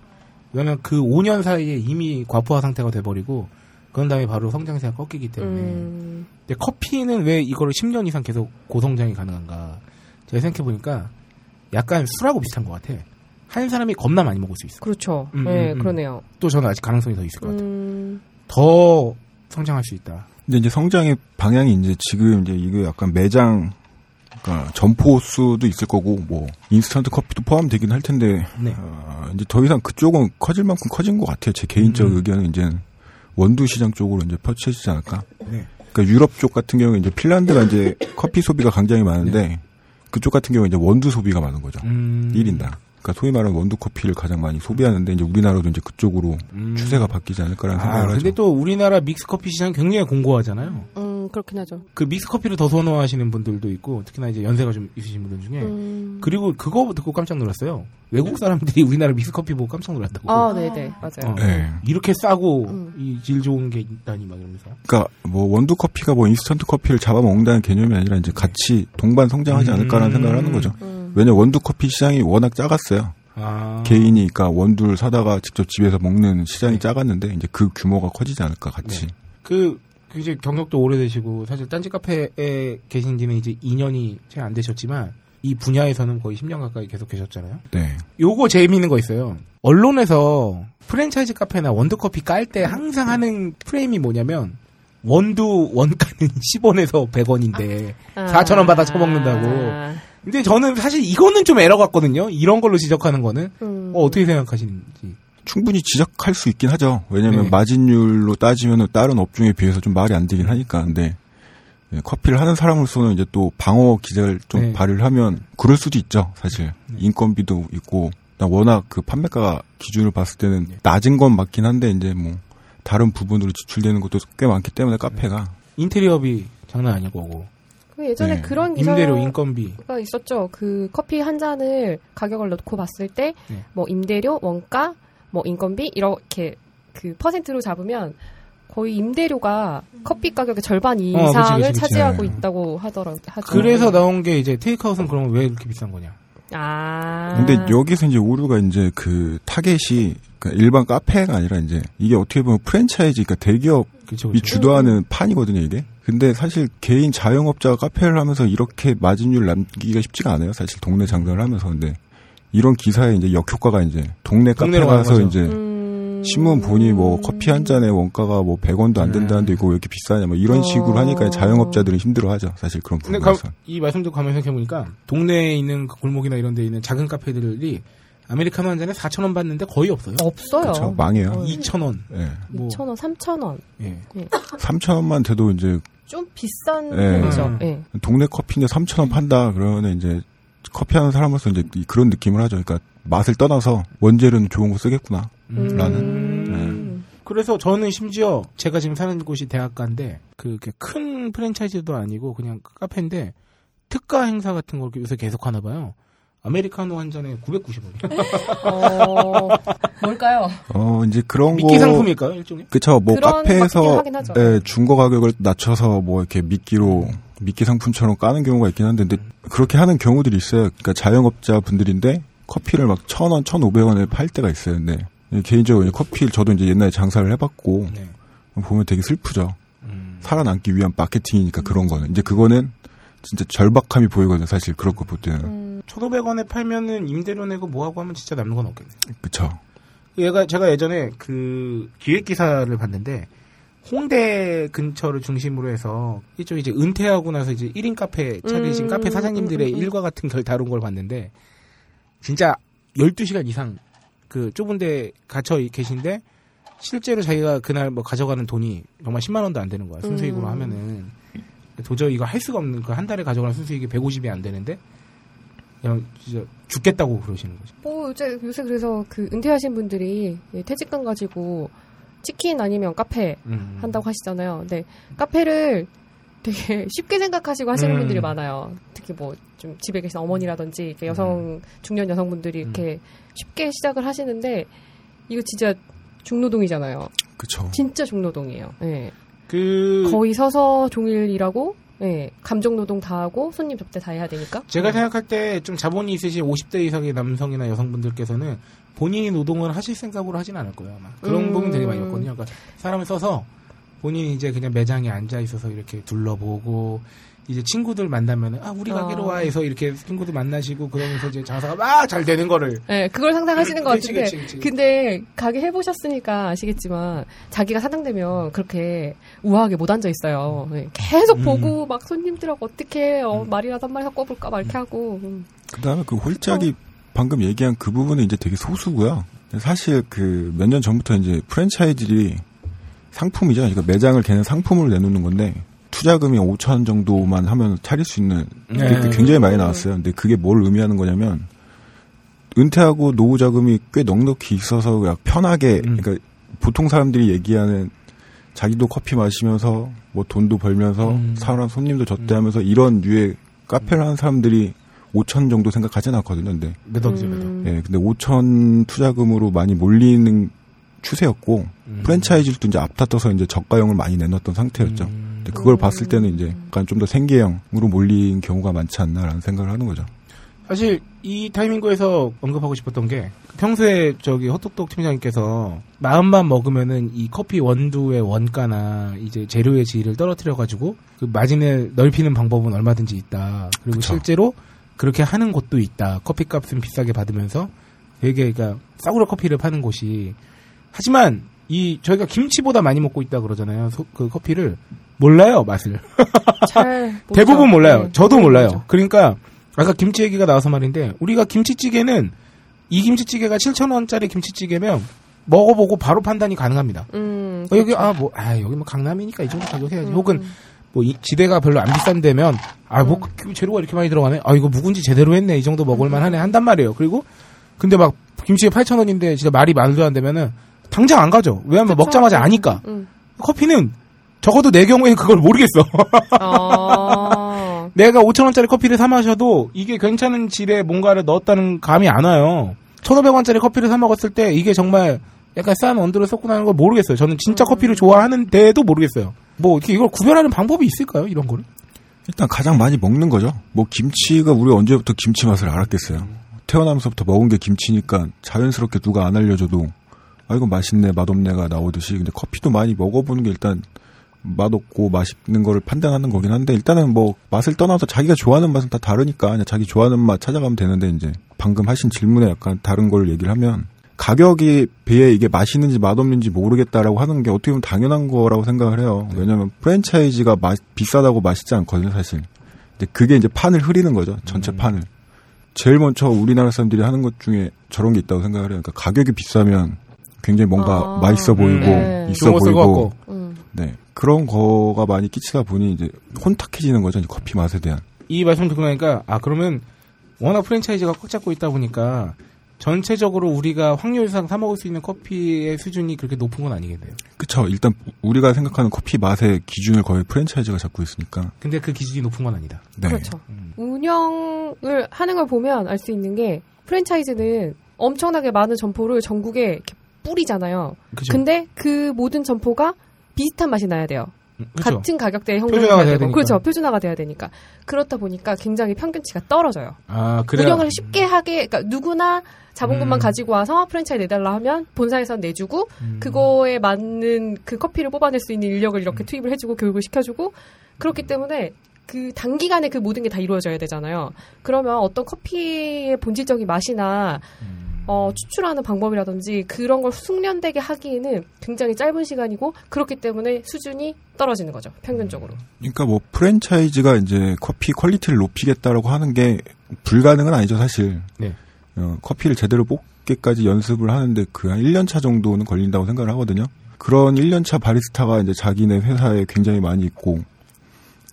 왜냐하면 그 5년 사이에 이미 과포화 상태가 돼버리고 그런 다음에 바로 성장세가 꺾이기 때문에 근데 커피는 왜 이거를 10년 이상 계속 고성장이 가능한가 제가 생각해보니까 약간 술하고 비슷한 것 같아. 한 사람이 겁나 많이 먹을 수 있어요. 그렇죠. 그러네요. 또 저는 아직 가능성이 더 있을 것 같아요. 더 성장할 수 있다. 근데 이제 성장의 방향이 이제 지금 이제 이거 약간 매장, 그러니까 점포 수도 있을 거고 뭐 인스턴트 커피도 포함되긴 할 텐데 이제 더 이상 그쪽은 커질 만큼 커진 것 같아요. 제 개인적 의견은 이제 원두 시장 쪽으로 이제 펼쳐지지 않을까. 네. 그러니까 유럽 쪽 같은 경우에 이제 핀란드가 이제 커피 소비가 굉장히 많은데 그쪽 같은 경우에 이제 원두 소비가 많은 거죠. 1인당. 그러니까 소위 말하는 원두 커피를 가장 많이 소비하는데 이제 우리나라도 이제 그쪽으로 추세가 바뀌지 않을까라는 생각을 하죠. 근데 또 우리나라 믹스 커피 시장 굉장히 공고하잖아요. 그렇긴 하죠. 그 믹스 커피를 더 선호하시는 분들도 있고 특히나 이제 연세가 좀 있으신 분들 중에 그리고 그거 듣고 깜짝 놀랐어요. 외국 사람들이 우리나라 믹스 커피 보고 깜짝 놀랐다고. 아, 네네 맞아요. 이렇게 싸고 이 질 좋은 게 있다니 막 이러면서. 그러니까 뭐 원두 커피가 뭐 인스턴트 커피를 잡아먹는다는 개념이 아니라 이제 같이 동반 성장하지 않을까라는 생각을 하는 거죠. 왜냐 원두 커피 시장이 워낙 작았어요. 개인이 그러니까 원두를 사다가 직접 집에서 먹는 시장이 작았는데 이제 그 규모가 커지지 않을까 같이. 그 이제 경력도 오래되시고 사실 딴지 카페에 계신 지는 이제 2년이 채 안 되셨지만 이 분야에서는 거의 10년 가까이 계속 계셨잖아요. 네. 요거 재미있는 거 있어요. 언론에서 프랜차이즈 카페나 원두 커피 깔 때 항상 하는 프레임이 뭐냐면 원두 원가는 10원에서 100원인데 4,000원 받아 처먹는다고. 근데 저는 사실 이거는 좀 에러 같거든요. 이런 걸로 지적하는 거는. 어떻게 생각하시는지. 충분히 지적할 수 있긴 하죠. 왜냐하면 마진율로 따지면 다른 업종에 비해서 좀 말이 안 되긴 하니까. 근데 커피를 하는 사람으로서는 이제 또 방어 기제를 좀 발휘를 하면 그럴 수도 있죠. 사실 인건비도 있고 워낙 그 판매가 기준으로 봤을 때는 낮은 건 맞긴 한데 이제 뭐 다른 부분으로 지출되는 것도 꽤 많기 때문에 카페가 인테리어비 장난 아닐 거고. 그 예전에 그런 기사가 임대료, 인건비 있었죠. 그 커피 한 잔을 가격을 넣고 봤을 때 뭐 임대료, 원가, 뭐 인건비 이렇게 그 퍼센트로 잡으면 거의 임대료가 커피 가격의 절반 이상을 그치. 차지하고 있다고 하더라고요. 그래서 나온 게 이제 테이크아웃은 그러면 왜 이렇게 비싼 거냐? 아. 근데 여기서 이제 오류가 이제 그 타겟이 일반 카페가 아니라 이제 이게 어떻게 보면 프랜차이즈, 그러니까 대기업이 주도하는 판이거든요, 이게. 근데 사실 개인 자영업자가 카페를 하면서 이렇게 마진율 남기기가 쉽지가 않아요. 사실 동네 장사를 하면서. 근데 이런 기사에 이제 역효과가 이제 동네 카페 가서 이제 신문 보니 뭐 커피 한 잔에 원가가 뭐 100원도 안 된다는데 이거 왜 이렇게 비싸냐 뭐 이런 식으로 하니까 자영업자들이 힘들어하죠. 사실 그런 부분에서. 근데 이 말씀 듣고 가면 생각해보니까 동네에 있는 골목이나 이런 데 있는 작은 카페들이 아메리카노 한 잔에 4,000원 받는데 거의 없어요. 그렇죠. 망해요. 2,000원. 네. 2,000원, 3,000원. 예. 3,000원만 돼도 이제 좀 비싼 편이죠. 예. 동네 커피인데 3,000원 판다 그러면 이제 커피 하는 사람으로서 이제 그런 느낌을 하죠. 그러니까 맛을 떠나서 원재료는 좋은 거 쓰겠구나. 라는. 네. 그래서 저는 심지어 제가 지금 사는 곳이 대학가인데 그렇게 큰 프랜차이즈도 아니고 그냥 카페인데 특가 행사 같은 걸 요새 계속 하나 봐요. 아메리카노 한 잔에 990원. 뭘까요? 이제 그런 미끼 거. 미끼 상품일까요? 일종의? 그쵸. 뭐 카페에서 중고 가격을 낮춰서 뭐 이렇게 미끼 상품처럼 까는 경우가 있긴 한데 근데 그렇게 하는 경우들이 있어요. 그러니까 자영업자 분들인데 커피를 막 1,000원, 1,500원에 팔 때가 있어요. 근데 개인적으로 커피를 저도 이제 옛날에 장사를 해봤고 보면 되게 슬프죠. 살아남기 위한 마케팅이니까 그런 거는. 이제 그거는 진짜 절박함이 보이거든요. 사실 그럴 거 볼 때는. 1,500원에 팔면은 임대료 내고 뭐하고 하면 진짜 남는 건 없겠네. 그쵸. 제가 예전에 그 기획기사를 봤는데 홍대 근처를 중심으로 해서 이쪽 이제 은퇴하고 나서 이제 1인 카페 차리신 카페 사장님들의 일과 같은 걸 다룬 걸 봤는데 진짜 12시간 이상 그 좁은 데 갇혀 계신데 실제로 자기가 그날 뭐 가져가는 돈이 정말 10만 원도 안 되는 거야. 순수익으로 하면은 도저히 이거 할 수가 없는 그 한 달에 가져가는 순수익이 150이 안 되는데 그냥 진짜 죽겠다고 그러시는 거죠. 요새 그래서 그 은퇴하신 분들이 퇴직금 가지고 치킨 아니면 카페 한다고 하시잖아요. 근데 카페를 되게 쉽게 생각하시고 하시는 분들이 많아요. 특히 뭐 좀 집에 계신 어머니라든지 이렇게 중년 여성분들이 이렇게 쉽게 시작을 하시는데 이거 진짜 중노동이잖아요. 그렇죠. 진짜 중노동이에요. 네. 거의 서서 종일 일하고 감정 노동 다 하고 손님 접대 다 해야 되니까. 제가 생각할 때 좀 자본이 있으신 50대 이상의 남성이나 여성분들께서는 본인이 노동을 하실 생각으로 하진 않을 거예요. 아마. 그런 부분 되게 많이 있거든요. 그러니까 사람을 써서 본인이 이제 그냥 매장에 앉아 있어서 이렇게 둘러보고 이제 친구들 만나면은 우리 가게로 와 해서 이렇게 친구들 만나시고 그러면서 이제 장사가 막 잘 되는 거를 그걸 상상하시는 것 같은데 그치. 근데 가게 해보셨으니까 아시겠지만 자기가 사당되면 그렇게 우아하게 못 앉아 있어요. 계속 보고 막 손님들하고 어떻게 말이라도 한 말 섞어볼까 막 이렇게 하고 그다음에 그 홀짝이 방금 얘기한 그 부분은 이제 되게 소수고요. 사실 그 몇 년 전부터 이제 프랜차이즈들이 상품이죠. 그러니까 매장을 걔는 상품으로 내놓는 건데 투자금이 5,000원 정도만 하면 차릴 수 있는 게 굉장히 많이 나왔어요. 근데 그게 뭘 의미하는 거냐면 은퇴하고 노후 자금이 꽤 넉넉히 있어서 그냥 편하게 그러니까 보통 사람들이 얘기하는 자기도 커피 마시면서 뭐 돈도 벌면서 사람 손님도 접대하면서 이런 류의 카페를 하는 사람들이 5,000 정도 생각하진 않거든요. 근데 매덕이죠, 매덕. 예, 근데 5,000 투자금으로 많이 몰리는 추세였고 프랜차이즈도 이제 앞다퉈서 이제 저가형을 많이 내놨던 상태였죠. 근데 그걸 봤을 때는 이제 약간 좀 더 생계형으로 몰린 경우가 많지 않나라는 생각을 하는 거죠. 사실 이 타이밍고에서 언급하고 싶었던 게 평소에 저기 헛똑똑 팀장님께서 마음만 먹으면은 이 커피 원두의 원가나 이제 재료의 질을 떨어뜨려 가지고 그 마진을 넓히는 방법은 얼마든지 있다. 그리고 그쵸. 실제로 그렇게 하는 곳도 있다. 커피값은 비싸게 받으면서 되게 그러니까 싸구려 커피를 파는 곳이 하지만 저희가 김치보다 많이 먹고 있다 그러잖아요. 그 커피를 몰라요 맛을. 잘 대부분 몰라요. 저도 몰라요. 그러니까 아까 김치 얘기가 나와서 말인데 우리가 김치찌개는 이 김치찌개가 7,000원짜리 김치찌개면 먹어보고 바로 판단이 가능합니다. 여기 여기 뭐 강남이니까 이 정도 가격 해야지. 혹은 뭐 이 지대가 별로 안 비싼데면 뭐 재료가 이렇게 많이 들어가네. 이거 묵은지 제대로 했네. 이 정도 먹을만하네 한단 말이에요. 그리고 근데 막 김치에 8,000원인데 진짜 말이 말도 안 되면은 당장 안 가죠. 왜냐면 먹자마자 아니까. 커피는 적어도 내 경우에는 그걸 모르겠어. 내가 5,000원짜리 커피를 사 마셔도 이게 괜찮은 질에 뭔가를 넣었다는 감이 안 와요. 1,500원짜리 커피를 사 먹었을 때 이게 정말 약간 싼 원두를 섞고 나는 걸 모르겠어요. 저는 진짜 커피를 좋아하는데도 모르겠어요. 뭐 이렇게 이걸 구별하는 방법이 있을까요? 이런 거를? 일단 가장 많이 먹는 거죠. 뭐 김치가 우리 언제부터 김치 맛을 알았겠어요. 태어나면서부터 먹은 게 김치니까 자연스럽게 누가 안 알려줘도 이건 맛있네, 맛없네가 나오듯이. 근데 커피도 많이 먹어보는 게 일단 맛없고 맛있는 거를 판단하는 거긴 한데, 일단은 뭐 맛을 떠나서 자기가 좋아하는 맛은 다 다르니까 그냥 자기 좋아하는 맛 찾아가면 되는데, 이제 방금 하신 질문에 약간 다른 걸 얘기를 하면 가격에 비해 이게 맛있는지 맛없는지 모르겠다라고 하는 게 어떻게 보면 당연한 거라고 생각을 해요. 왜냐하면 프랜차이즈가 비싸다고 맛있지 않거든요, 사실. 근데 그게 이제 판을 흐리는 거죠, 전체 판을. 제일 먼저 우리나라 사람들이 하는 것 중에 저런 게 있다고 생각을 해요. 그러니까 가격이 비싸면 굉장히 뭔가 맛있어 보이고 있어 보이고, 네, 그런 거가 많이 끼치다 보니 이제 혼탁해지는 거죠, 이제 커피 맛에 대한. 이 말씀 듣고 나니까 그러면 워낙 프랜차이즈가 꽉 잡고 있다 보니까 전체적으로 우리가 확률상 사 먹을 수 있는 커피의 수준이 그렇게 높은 건 아니겠네요. 그렇죠. 일단 우리가 생각하는 커피 맛의 기준을 거의 프랜차이즈가 잡고 있으니까. 근데 그 기준이 높은 건 아니다. 네. 그렇죠. 운영을 하는 걸 보면 알 수 있는 게, 프랜차이즈는 엄청나게 많은 점포를 전국에 이렇게 뿌리잖아요. 그쵸. 근데 그 모든 점포가 비슷한 맛이 나야 돼요. 그쵸. 같은 가격대의 형성이 돼야 되고, 그렇죠. 표준화가 돼야 되니까. 그렇다 보니까 굉장히 평균치가 떨어져요. 그래요. 운영을 쉽게 하게, 그러니까 누구나 자본금만 가지고 와서 프랜차이즈 내달라 하면 본사에서 내주고, 그거에 맞는 그 커피를 뽑아낼 수 있는 인력을 이렇게 투입을 해주고 교육을 시켜주고, 그렇기 때문에 그 단기간에 그 모든 게 다 이루어져야 되잖아요. 그러면 어떤 커피의 본질적인 맛이나 추출하는 방법이라든지 그런 걸 숙련되게 하기에는 굉장히 짧은 시간이고, 그렇기 때문에 수준이 떨어지는 거죠, 평균적으로. 그러니까 뭐 프랜차이즈가 이제 커피 퀄리티를 높이겠다라고 하는 게 불가능은 아니죠, 사실. 네. 커피를 제대로 뽑기까지 연습을 하는데 그 한 1년차 정도는 걸린다고 생각을 하거든요. 그런 1년차 바리스타가 이제 자기네 회사에 굉장히 많이 있고,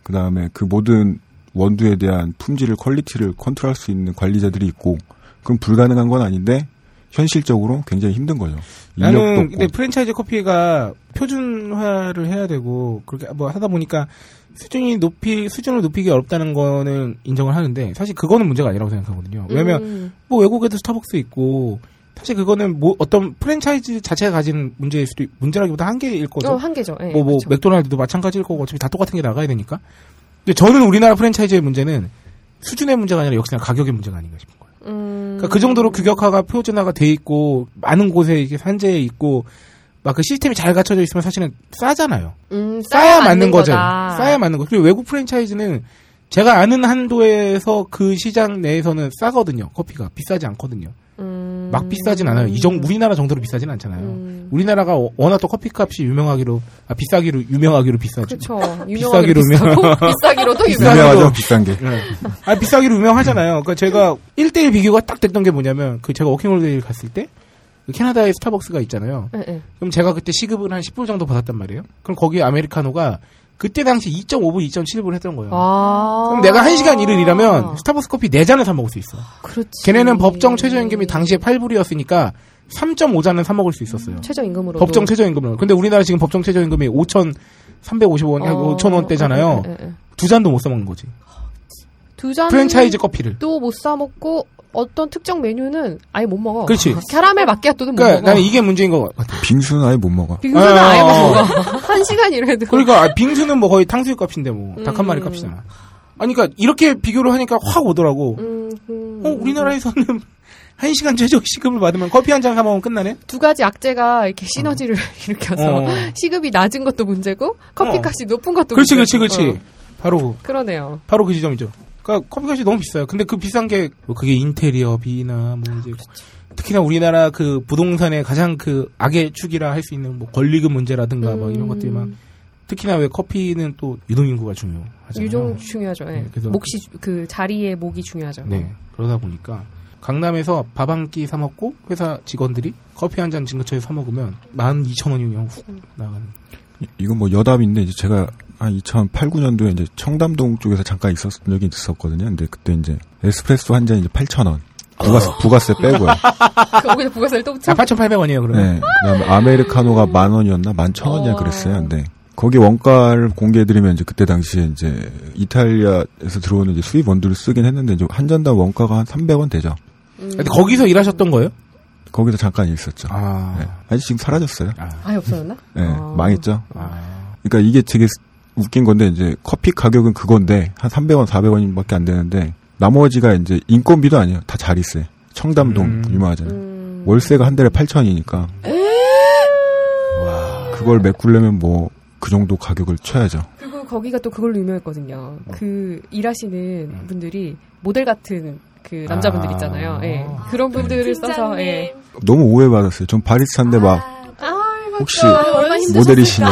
그 다음에 그 모든 원두에 대한 품질을, 퀄리티를 컨트롤할 수 있는 관리자들이 있고, 그럼 불가능한 건 아닌데 현실적으로 굉장히 힘든 거죠. 나는 근데 프랜차이즈 커피가 표준화를 해야 되고 그렇게 뭐 하다 보니까 수준을 높이기 어렵다는 거는 인정을 하는데, 사실 그거는 문제가 아니라고 생각하거든요. 왜냐면 뭐 외국에도 스타벅스 있고, 사실 그거는 뭐 어떤 프랜차이즈 자체가 가진 문제일 수도, 문제라기보다 한계일 거죠. 한계죠. 예, 뭐 그렇죠. 맥도날드도 마찬가지일 거고, 어차피 다 똑같은 게 나가야 되니까. 근데 저는 우리나라 프랜차이즈의 문제는 수준의 문제가 아니라 역시나 가격의 문제가 아닌가 싶은 거예요. 그러니까 그 정도로 규격화가 표준화가 돼 있고 많은 곳에 이게 산재해 있고 막 그 시스템이 잘 갖춰져 있으면 사실은 싸잖아요. 싸야 맞는 거죠. 싸야 맞는 거. 그리고 외국 프랜차이즈는 제가 아는 한도에서 그 시장 내에서는 싸거든요. 커피가 비싸지 않거든요. 막 비싸진 않아요. 우리나라 정도로 비싸진 않잖아요. 우리나라가 워낙 또 커피값이 비싸기로 비싸죠. 그렇죠. 비싸기로 유명하고 비싸기로도 유명하죠. 비싼 게. 네. 비싸기로 유명하잖아요. 그러니까 제가 1대1 비교가 딱 됐던 게 뭐냐면, 그 제가 워킹홀리데이를 갔을 때 캐나다에 스타벅스가 있잖아요. 그럼 제가 그때 시급을 한 10불 정도 받았단 말이에요. 그럼 거기 아메리카노가 그때 당시 2.5불, 2.7불 했던 거예요. 그럼 내가 1시간 일을 일하면 스타벅스 커피 4잔을 사 먹을 수 있어. 그렇지. 걔네는 법정 최저임금이 당시에 8불이었으니까 3.5잔은 사 먹을 수 있었어요. 최저임금으로. 법정 최저임금으로. 근데 우리나라 지금 법정 최저임금이 5,355원, 5,000원대잖아요. 두 잔도 못 사 먹는 거지. 두 잔. 프랜차이즈 커피를. 또 못 사 먹고, 어떤 특정 메뉴는 아예 못 먹어. 그렇지. 캐러멜 마키아토도 그러니까 못 먹어. 나는 이게 문제인 것 같아. 빙수는 아예 못 먹어. 빙수는 아예 못 먹어. 한 시간이라도. 그러니까 빙수는 뭐 거의 탕수육 값인데 뭐 닭 한 마리 값이잖아. 아니 그러니까 이렇게 비교를 하니까 확 오더라고. 우리나라에서는 한 시간 최저 시급을 받으면 커피 한 잔 사 먹으면 끝나네. 두 가지 악재가 이렇게 시너지를 일으켜서 시급이 낮은 것도 문제고 커피값이 높은 것도. 그렇지. 바로. 그러네요. 바로 그 지점이죠. 그러니까 커피값이 너무 비싸요. 근데 그 비싼 게 뭐 그게 인테리어비나 뭐 이제 특히나 우리나라 그 부동산의 가장 그 악의 축이라 할 수 있는 뭐 권리금 문제라든가 막 이런 것들이 막, 특히나 왜 커피는 또 유동인구가 중요하잖아요. 유동 중요하죠. 네. 그래서 목이 자리에 목이 중요하죠. 네. 그러다 보니까 강남에서 밥 한 끼 사 먹고 회사 직원들이 커피 한 잔 근처에 사 먹으면 12,000원이 그냥 훅 나가는. 이건 뭐 여담인데 이제 제가 한 2008, 9년도에 이제 청담동 쪽에서 잠깐 있었던 적이 있었거든요. 근데 그때 이제 에스프레소 한 잔 이제 8,000원. 부가세 빼고요. 거기서 부가세를 또 붙여. 아, 8,800원이에요, 그러면. 네. 그다음에 아메리카노가 10,000원이었나? 11,000원이야 그랬어요. 근데 거기 원가를 공개해드리면 이제 그때 당시에 이제 이탈리아에서 들어오는 이제 수입 원두를 쓰긴 했는데 이제 한 잔당 원가가 한 300원 되죠. 근데 거기서 일하셨던 거예요? 거기서 잠깐 있었죠. 아. 네. 아니, 지금 사라졌어요. 아예 없어졌나? 네. 아. 망했죠. 아. 그러니까 이게 되게 웃긴 건데 이제 커피 가격은 그건데 한 300원, 400원밖에 안 되는데 나머지가 이제 인건비도 아니에요. 다 자리세. 청담동 유명하잖아요. 월세가 한 달에 8,000원이니까. 와. 그걸 메꾸려면 뭐 그 정도 가격을 쳐야죠. 그리고 거기가 또 그걸로 유명했거든요. 그 일하시는 분들이 모델 같은 그 남자분들 있잖아요. 예. 네. 그런 분들을 써서 예. 너무 오해받았어요. 전 바리스타인데 막 혹시 모델이시냐고.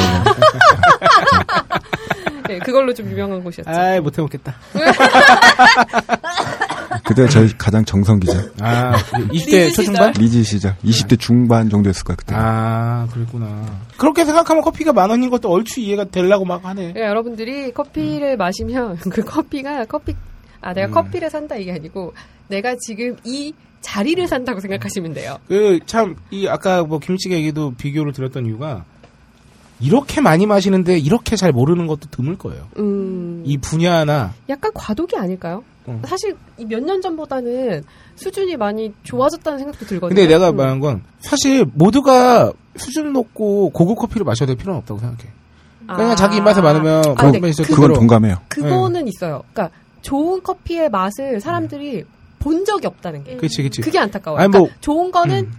네, 그걸로 좀 유명한 곳이었죠. 아이, 못해 먹겠다. 그때가 저희 가장 정성기자. 아, 20대 초중반? 리즈 시작. 20대 중반 정도였을 거야, 그때. 아, 그랬구나. 그렇게 생각하면 커피가 10,000원인 것도 얼추 이해가 되려고 막 하네. 네, 여러분들이 커피를 마시면 그 커피가 내가 커피를 산다 이게 아니고 내가 지금 이 자리를 산다고 생각하시면 돼요. 그, 참, 아까 뭐 김치찌개 얘기도 비교를 드렸던 이유가 이렇게 많이 마시는데 이렇게 잘 모르는 것도 드물 거예요. 이 분야나 약간 과도기 아닐까요? 사실 몇 년 전보다는 수준이 많이 좋아졌다는 생각도 들거든요. 근데 내가 말한 건 사실 모두가 수준 높고 고급 커피를 마셔야 될 필요는 없다고 생각해. 그냥 자기 입맛에 맞으면 그건 동감해요. 그거는 네. 있어요. 그러니까 좋은 커피의 맛을 사람들이 본 적이 없다는 게. 그치. 그게 안타까워요. 아니, 뭐, 그러니까 좋은 거는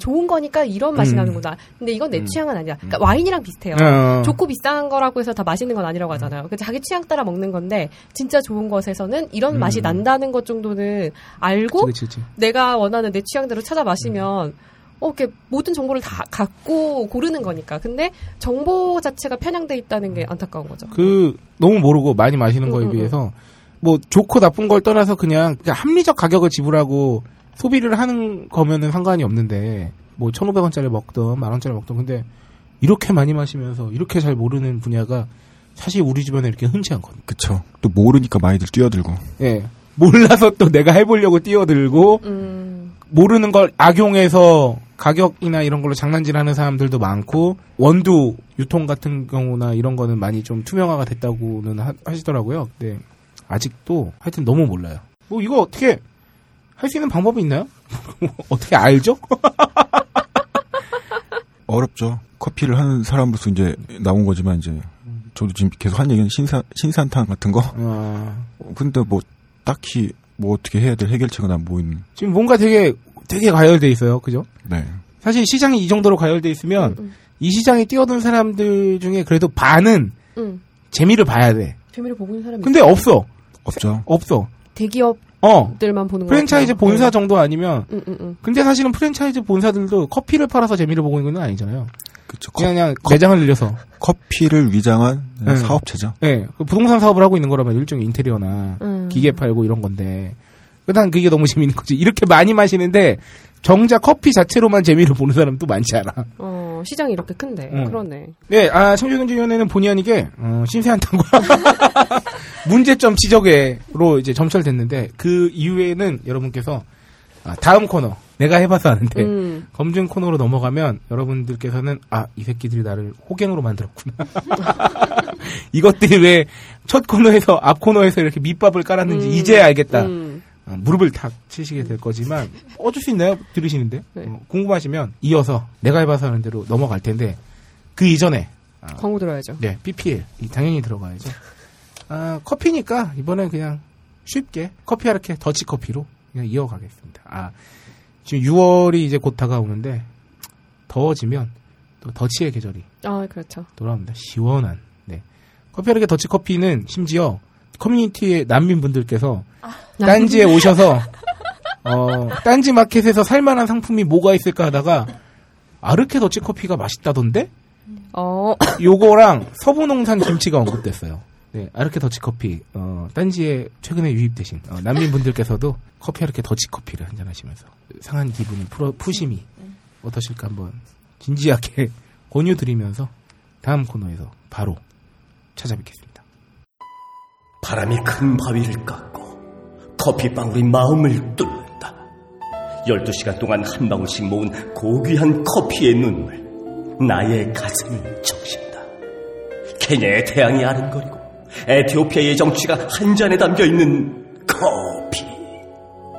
좋은 거니까 이런 맛이 나는구나. 근데 이건 내 취향은 아니야. 그러니까 와인이랑 비슷해요. 좋고 비싼 거라고 해서 다 맛있는 건 아니라고 하잖아요. 그러니까 자기 취향 따라 먹는 건데 진짜 좋은 것에서는 이런 맛이 난다는 것 정도는 알고 그치. 내가 원하는 내 취향대로 찾아 마시면 이렇게 모든 정보를 다 갖고 고르는 거니까. 근데 정보 자체가 편향돼 있다는 게 안타까운 거죠. 너무 모르고 많이 마시는 거에 비해서 뭐 좋고 나쁜 걸 떠나서 그냥 합리적 가격을 지불하고 소비를 하는 거면은 상관이 없는데 뭐 1,500원짜리 먹던 10,000원짜리 먹던 근데 이렇게 많이 마시면서 이렇게 잘 모르는 분야가 사실 우리 주변에 이렇게 흔치 않거든요. 그쵸. 또 모르니까 많이들 뛰어들고. 예. 몰라서 또 내가 해보려고 뛰어들고 모르는 걸 악용해서 가격이나 이런 걸로 장난질하는 사람들도 많고 원두 유통 같은 경우나 이런 거는 많이 좀 투명화가 됐다고는 하시더라고요. 네. 아직도 하여튼 너무 몰라요. 뭐 이거 어떻게 할 수 있는 방법이 있나요? 어떻게 알죠? 어렵죠. 커피를 하는 사람으로서 이제 나온 거지만 이제 저도 지금 계속 한 얘기는 신산탕 같은 거. 근데 뭐 딱히 뭐 어떻게 해야 될 해결책은 안 보이는. 지금 뭔가 되게 가열돼 있어요. 그죠? 네. 사실 시장이 이 정도로 가열돼 있으면 이 시장에 뛰어든 사람들 중에 그래도 반은 재미를 봐야 돼. 재미를 보고 있는 사람이 근데 있어요. 없어. 대기업들만 보는 거 프랜차이즈 같아요. 본사 정도 아니면 근데 사실은 프랜차이즈 본사들도 커피를 팔아서 재미를 보고 있는 건 아니잖아요. 그쵸. 그냥 매장을 늘려서 커피를 위장한 사업체죠. 네. 부동산 사업을 하고 있는 거라면 일종의 인테리어나 기계 팔고 이런 건데 일단 그게 너무 재미있는 거지. 이렇게 많이 마시는데 정작 커피 자체로만 재미를 보는 사람도 많지 않아. 시장이 이렇게 큰데. 그러네. 네, 청소년지위원회는 본의 아니게 신세한탄과 문제점 지적으로 이제 점철됐는데 그 이후에는 여러분께서 다음 코너 내가 해봐서 아는데 검증 코너로 넘어가면 여러분들께서는 이 새끼들이 나를 호갱으로 만들었구나. 이것들이 왜 첫 코너에서 앞 코너에서 이렇게 밑밥을 깔았는지 이제야 알겠다. 무릎을 탁 치시게 될 거지만 어쩔 수 있나요? 들으시는데 네. 궁금하시면 이어서 내가 해봐서 하는 대로 넘어갈 텐데 그 이전에 광고 들어야죠. 네, PPL 당연히 들어가야죠. 커피니까 이번엔 그냥 쉽게 커피 하르케 더치 커피로 그냥 이어가겠습니다. 지금 6월이 이제 곧 다가오는데 더워지면 또 더치의 계절이 그렇죠. 돌아옵니다. 시원한 네. 커피 하르케 더치 커피는 심지어 커뮤니티의 난민분들께서 딴지에 오셔서 딴지마켓에서 살만한 상품이 뭐가 있을까 하다가 아르케 더치 커피가 맛있다던데? 요거랑 서부농산 김치가 언급됐어요. 네, 아르케 더치커피, 딴지에 최근에 유입되신 난민분들께서도 커피 아르케 더치커피를 한잔 하시면서 상한 기분이 푸심이 어떠실까 한번 진지하게 권유드리면서 다음 코너에서 바로 찾아뵙겠습니다. 바람이 큰 바위를 깎고 커피방울이 마음을 뚫는다. 12시간 동안 한 방울씩 모은 고귀한 커피의 눈물, 나의 가슴을 적신다. 케냐의 태양이 아른거리고 에티오피아의 정취가 한 잔에 담겨있는 커피.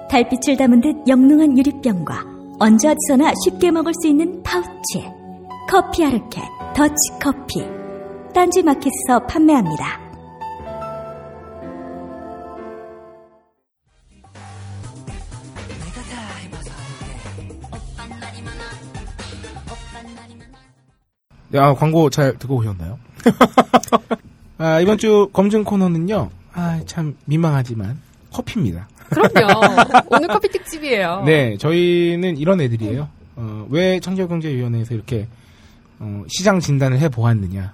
달빛을 담은 듯 영롱한 유리병과 언제 어디서나 쉽게 먹을 수 있는 파우치, 커피 아르케 더치커피, 딴지마켓에서 판매합니다. 야, 광고 잘 듣고 오셨나요? 아, 이번 주 검증 코너는요, 아, 참 민망하지만 커피입니다. 그럼요. 오늘 커피 특집이에요. 네, 저희는 이런 애들이에요. 왜 청소년경제위원회에서 이렇게 시장 진단을 해보았느냐.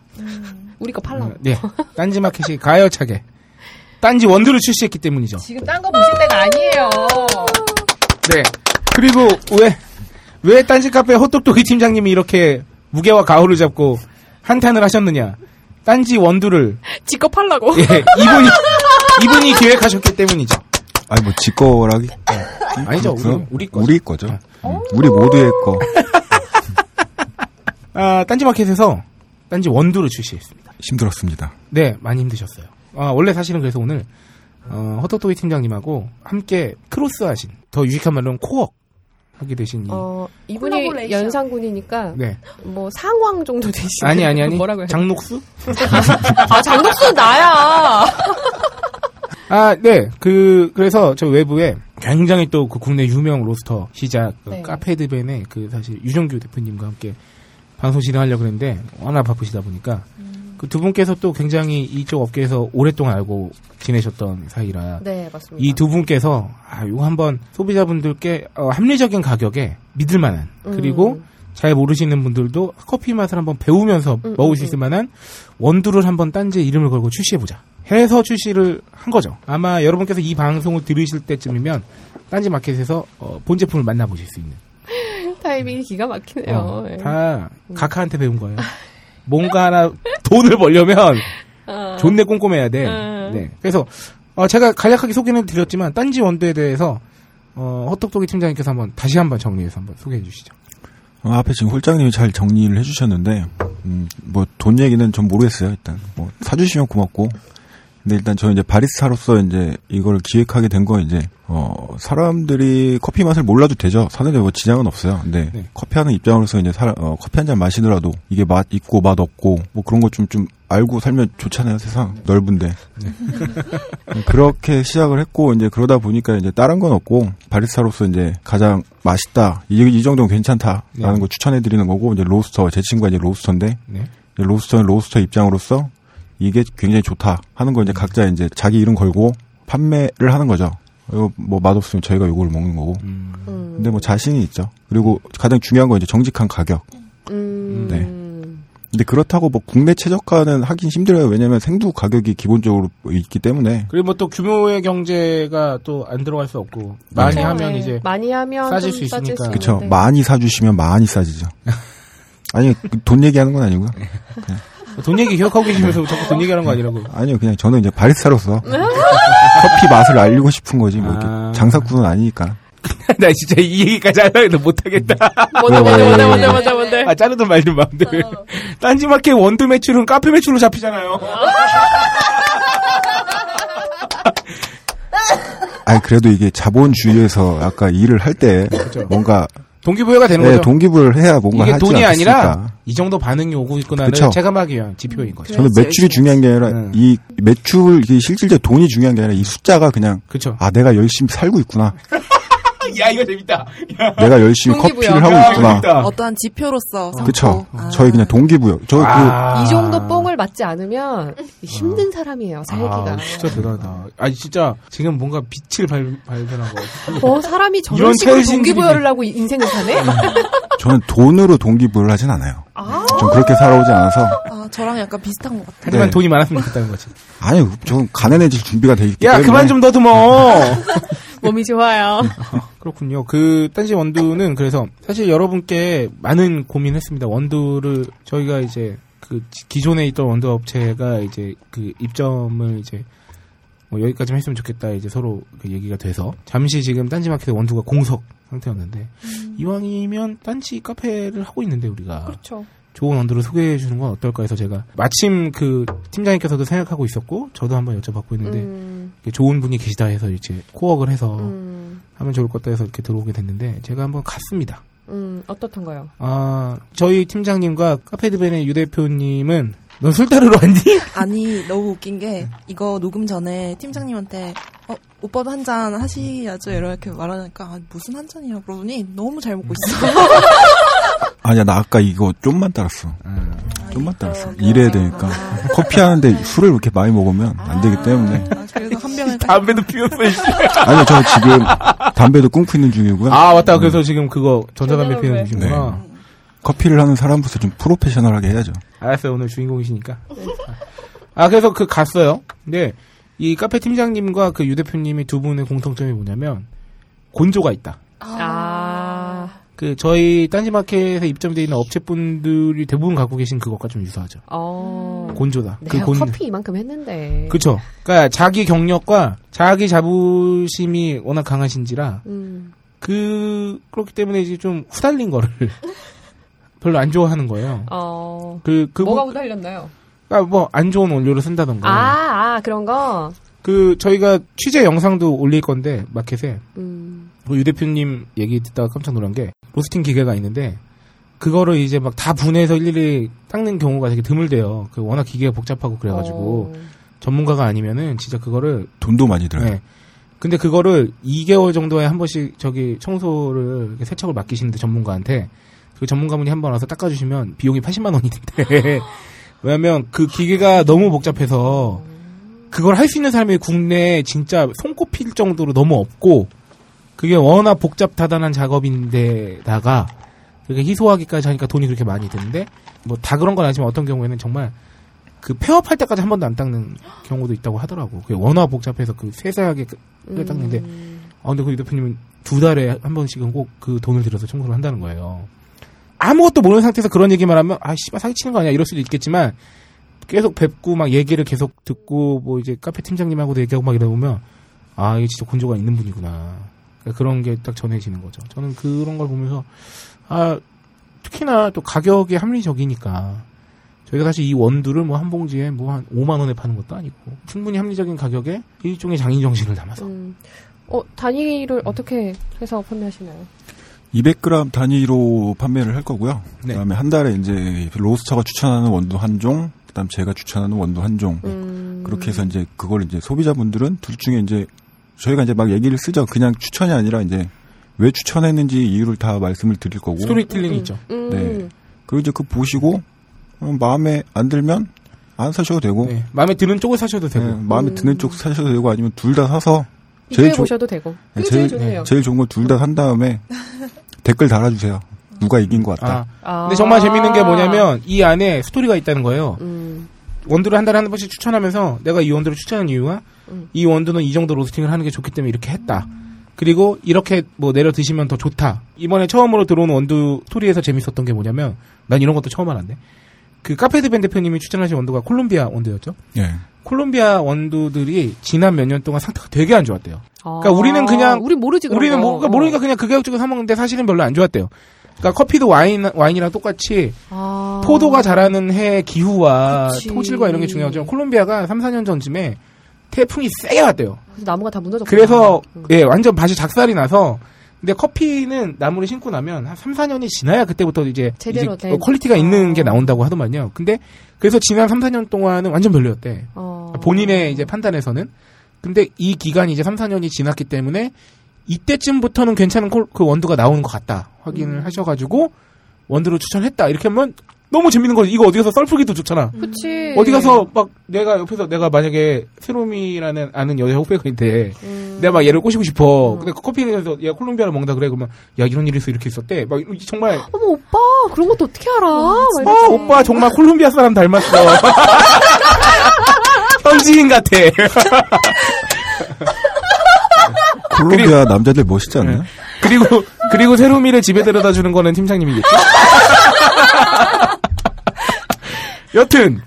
우리 거 팔라. 네, 딴지마켓이 가열차게 딴지 원두를 출시했기 때문이죠. 지금 딴 거 보실 때가 아니에요. 네, 그리고 왜 딴지 카페 호똑똑이 팀장님이 이렇게 무게와 가오를 잡고 한탄을 하셨느냐. 딴지 원두를 지꺼 팔라고. 예, 이분이 기획하셨기 때문이죠. 아니 뭐 지꺼라기? 아니죠. 우리 거죠. 우리 거죠. 우리 모두의 거. 아, 딴지마켓에서 딴지 원두를 출시했습니다. 힘들었습니다. 네, 많이 힘드셨어요. 아, 원래 사실은 그래서 오늘 허떡도이 팀장님하고 함께 크로스하신, 더 유익한 말로는 코어 하게 되신 이분이 연상군이니까 네. 뭐 상황 정도 되시는. 아니 뭐라고 해요? 장녹수? 아, 장녹수 나야. 아, 네. 그래서 저 외부에 굉장히 또 그 국내 유명 로스터 시작 네. 카페드벤의 그 사실 유정규 대표님과 함께 방송 진행하려고 했는데 워낙 바쁘시다 보니까 그 두 분께서 또 굉장히 이쪽 업계에서 오랫동안 알고 지내셨던 사이라. 네, 맞습니다. 이 두 분께서, 아, 이거 한번 소비자분들께 합리적인 가격에 믿을만한, 그리고 잘 모르시는 분들도 커피 맛을 한번 배우면서 먹을 수 있을 만한 원두를 한번 딴지에 이름을 걸고 출시해보자 해서 출시를 한 거죠. 아마 여러분께서 이 방송을 들으실 때쯤이면 딴지 마켓에서 본 제품을 만나보실 수 있는. 타이밍이 기가 막히네요. 다 각하한테 배운 거예요. 뭔가 하나 돈을 벌려면 존내 꼼꼼해야 돼. 네. 그래서 제가 간략하게 소개는 드렸지만 딴지 원두에 대해서 허떡도기 팀장님께서 한번 다시 한번 정리해서 한번 소개해 주시죠. 앞에 지금 홀장님이 잘 정리를 해주셨는데 뭐 돈 얘기는 전 모르겠어요. 일단 뭐 사주시면 고맙고. 근데 일단 저는 이제 바리스타로서 이제 이걸 기획하게 된 거 이제 사람들이 커피 맛을 몰라도 되죠. 사는데 뭐 지장은 없어요. 근데 네. 커피하는 입장으로서 이제 커피 한 잔 마시더라도 이게 맛 있고 맛 없고 뭐 그런 거 좀 알고 살면 좋잖아요. 세상 네. 넓은데. 네. 그렇게 시작을 했고 이제 그러다 보니까 이제 다른 건 없고 바리스타로서 이제 가장 맛있다 이 정도면 괜찮다라는 네. 거 추천해 드리는 거고 이제 로스터 제 친구가 이제 로스터인데 네. 이제 로스터는 로스터 입장으로서 이게 굉장히 좋다 하는 거 이제 각자 이제 자기 이름 걸고 판매를 하는 거죠. 이거 뭐 맛없으면 저희가 요거를 먹는 거고. 근데 뭐 자신이 있죠. 그리고 가장 중요한 건 이제 정직한 가격. 네. 근데 그렇다고 뭐 국내 최저가는 하긴 힘들어요. 왜냐면 생두 가격이 기본적으로 있기 때문에. 그리고 뭐 또 규모의 경제가 또 안 들어갈 수 없고 많이 하면 네. 이제 많이 하면 싸질 수 있으니까. 그렇죠. 네. 많이 사주시면 많이 싸지죠. 아니 돈 얘기하는 건 아니고요. 그냥. 돈 얘기 기억하고 계시면서 자꾸 돈 얘기하는 거 아니라고. 아니요, 그냥 저는 이제 바리스타로서 커피 맛을 알리고 싶은 거지, 뭐, 이렇게 장사꾼은 아니니까. 나 진짜 이 얘기까지 하려고 해도 못하겠다. 뭔데. 아, 자르든 말든 마음대로. 딴지마켓 원두 매출은 카페 매출로 잡히잖아요. 아니, 그래도 이게 자본주의에서 아까 일을 할 때 그렇죠. 뭔가 동기부여가 되는 네, 거죠. 동기부여를 해야 뭔가 하지 않겠습니까? 이게 돈이 아니라 이 정도 반응이 오고 있구나를 그쵸? 체감하기 위한 지표인 거죠. 저는 매출이 중요한 게 아니라 이 매출, 이 실질적 돈이 중요한 게 아니라 이 숫자가 그냥 그쵸. 아, 내가 열심히 살고 있구나. 야, 이거 재밌다. 야. 내가 열심히 동기부여. 커피를 하고 있구나. 재밌다. 어떠한 지표로서. 그렇죠. 저희 그냥 동기부여. 이 정도 뽕을 맞지 않으면 힘든 사람이에요. 살기가. 아, 진짜 대단하다. 아니 진짜 지금 뭔가 빛을 발견한 거. 사람이 저런 식으로 동기부여를 하고 인생을 사네. 저는 돈으로 동기부여를 하진 않아요. 전 그렇게 살아오지 않아서. 아, 저랑 약간 비슷한 것 같아요. 하지만 네. 돈이 많았으면 좋겠다는 거지. 아니, 저는 가난해질 준비가 돼 있기 때문에. 야, 그만 좀 더듬어. 몸이 좋아요. 그렇군요. 그 딴지 원두는 그래서 사실 여러분께 많은 고민했습니다. 원두를 저희가 이제 그 기존에 있던 원두 업체가 이제 그 입점을 이제 뭐 여기까지만 했으면 좋겠다 이제 서로 그 얘기가 돼서 잠시 지금 딴지마켓에 원두가 공석 상태였는데 이왕이면 딴지 카페를 하고 있는데 우리가 그렇죠. 좋은 원두를 소개해 주는 건 어떨까 해서 제가 마침 그 팀장님께서도 생각하고 있었고 저도 한번 여쭤봤고 있는데 좋은 분이 계시다 해서 이제 코웍을 해서 하면 좋을 것 같다 해서 이렇게 들어오게 됐는데 제가 한번 갔습니다. 어떻던가요? 아, 저희 팀장님과 카페드벤의 유 대표님은 넌 술 따르러 왔니? 아니, 너무 웃긴 게 이거 녹음 전에 팀장님한테 오빠도 한 잔 하시야죠 이렇게 말하니까 아, 무슨 한 잔이야 그러더니 너무 잘 먹고 있어. 아니야, 나 아까 이거 좀만 따랐어. 좀만 따랐어. 일해야 되니까. 커피 하는데 술을 이렇게 많이 먹으면 안 되기 때문에. 아, 그래서 한 병을. 담배도 피웠어, 이씨. 아니요, 저 지금 담배도 끊고 있는 중이고요. 아, 맞다. 그래서 지금 그거 전자담배 피우는 중이구나. 네. 커피를 하는 사람부터 좀 프로페셔널하게 해야죠. 알았어요. 오늘 주인공이시니까. 아, 그래서 그 갔어요. 근데 이 카페 팀장님과 그 유 대표님이 두 분의 공통점이 뭐냐면 곤조가 있다. 그 저희 딴지마켓에 입점되어 있는 업체분들이 대부분 갖고 계신 그것과 좀 유사하죠. 곤조다. 내가 그 커피 이만큼 했는데. 그렇죠. 그러니까 자기 경력과 자기 자부심이 워낙 강하신지라 그렇기 때문에 이제 좀 후달린 거를 별로 안 좋아하는 거예요. 뭐가 후달렸나요? 그러니까 뭐 안 좋은 원료를 쓴다던가. 그런 거. 그 저희가 취재 영상도 올릴 건데 마켓에. 유 대표님 얘기 듣다가 깜짝 놀란 게 로스팅 기계가 있는데 그거를 이제 막 다 분해해서 일일이 닦는 경우가 되게 드물대요. 그 워낙 기계가 복잡하고 그래가지고 전문가가 아니면은 진짜 그거를 돈도 많이 들어요. 네. 근데 그거를 2개월 정도에 한 번씩 저기 청소를 세척을 맡기시는데 전문가한테 그 전문가분이 한 번 와서 닦아주시면 비용이 80만 원인데 왜냐면 그 기계가 너무 복잡해서 그걸 할 수 있는 사람이 국내에 진짜 손꼽힐 정도로 너무 없고. 그게 워낙 복잡다단한 작업인데다가 그게 희소하기까지 하니까 돈이 그렇게 많이 드는데 뭐 다 그런 건 아니지만 어떤 경우에는 정말 그 폐업할 때까지 한 번도 안 닦는 경우도 있다고 하더라고. 그게 워낙 복잡해서 그 세세하게 닦는데 근데 그 유 대표님은 두 달에 한 번씩은 꼭 그 돈을 들여서 청소를 한다는 거예요. 아무것도 모르는 상태에서 그런 얘기만 하면 아 씨발 사기치는 거 아니야 이럴 수도 있겠지만 계속 뵙고 막 얘기를 계속 듣고 뭐 이제 카페 팀장님하고도 얘기하고 막 이러다 보면 아 이게 진짜 곤조가 있는 분이구나. 그런 게 딱 전해지는 거죠. 저는 그런 걸 보면서 특히나 또 가격이 합리적이니까 저희가 사실 이 원두를 뭐 한 봉지에 뭐 한 5만 원에 파는 것도 아니고 충분히 합리적인 가격에 일종의 장인 정신을 담아서. 단위를 어떻게 해서 판매하시나요? 200g 단위로 판매를 할 거고요. 네. 그다음에 한 달에 이제 로스터가 추천하는 원두 한 종, 그다음 제가 추천하는 원두 한 종. 그렇게 해서 이제 그걸 이제 소비자분들은 둘 중에 이제 저희가 이제 막 얘기를 쓰죠. 그냥 추천이 아니라 이제 왜 추천했는지 이유를 다 말씀을 드릴 거고. 스토리텔링이 있죠. 네. 그리고 이제 그거 보시고 마음에 안 들면 안 사셔도 되고. 네. 마음에 드는 쪽을 사셔도 되고. 네. 마음에 드는 쪽 사셔도 되고 아니면 둘 다 사서 제일 보셔도 되고. 네. 제일 좋은 거 둘 다 산 다음에 댓글 달아주세요. 누가 이긴 것 같다. 근데 정말 재밌는 게 뭐냐면 이 안에 스토리가 있다는 거예요. 원두를 한 달에 한 번씩 추천하면서 내가 이 원두를 추천한 이유가 이 원두는 이 정도 로스팅을 하는 게 좋기 때문에 이렇게 했다. 그리고 이렇게 뭐 내려 드시면 더 좋다. 이번에 처음으로 들어온 원두 스토리에서 재밌었던 게 뭐냐면 난 이런 것도 처음 알았네. 그 카페드벤 대표님이 추천하신 원두가 콜롬비아 원두였죠. 예. 콜롬비아 원두들이 지난 몇 년 동안 상태가 되게 안 좋았대요. 그러니까 우리는 그냥 우리는 모르니까 그냥 그 가격주고 사 먹는데 사실은 별로 안 좋았대요. 그러니까 커피도 와인이랑 똑같이 포도가 자라는 해 기후와 그치. 토질과 이런 게 중요하죠. 콜롬비아가 3, 4년 전쯤에 태풍이 세게 왔대요. 그래서 나무가 다 무너졌고. 그래서 예, 완전 밭이 작살이 나서 근데 커피는 나무를 심고 나면 한 3, 4년이 지나야 그때부터 이제 퀄리티가 있는 게 나온다고 하더만요. 근데 그래서 지난 3, 4년 동안은 완전 별로였대. 본인의 이제 판단에서는. 근데 이 기간이 이제 3, 4년이 지났기 때문에 이때쯤부터는 괜찮은 그 원두가 나오는 것 같다. 확인을 하셔가지고 원두로 추천했다. 이렇게 하면 너무 재밌는 거지. 이거 어디 가서 썰풀기도 좋잖아. 그치. 어디 가서 막 내가 옆에서 내가 만약에 세롬이라는 아는 여자 호백인데 내가 막 얘를 꼬시고 싶어. 근데 그 커피숍에서 얘가 콜롬비아를 먹는다 그래. 그러면 야 이런 일이 있어 이렇게 있었대. 막 정말 어머 오빠. 그런 것도 어떻게 알아? 오빠 정말 콜롬비아 사람 닮았어. 현지인 같아. 콜롬비아 남자들 멋있지 않나요? 그리고 세롬이를 집에 데려다 주는 거는 팀장님이겠죠? 여튼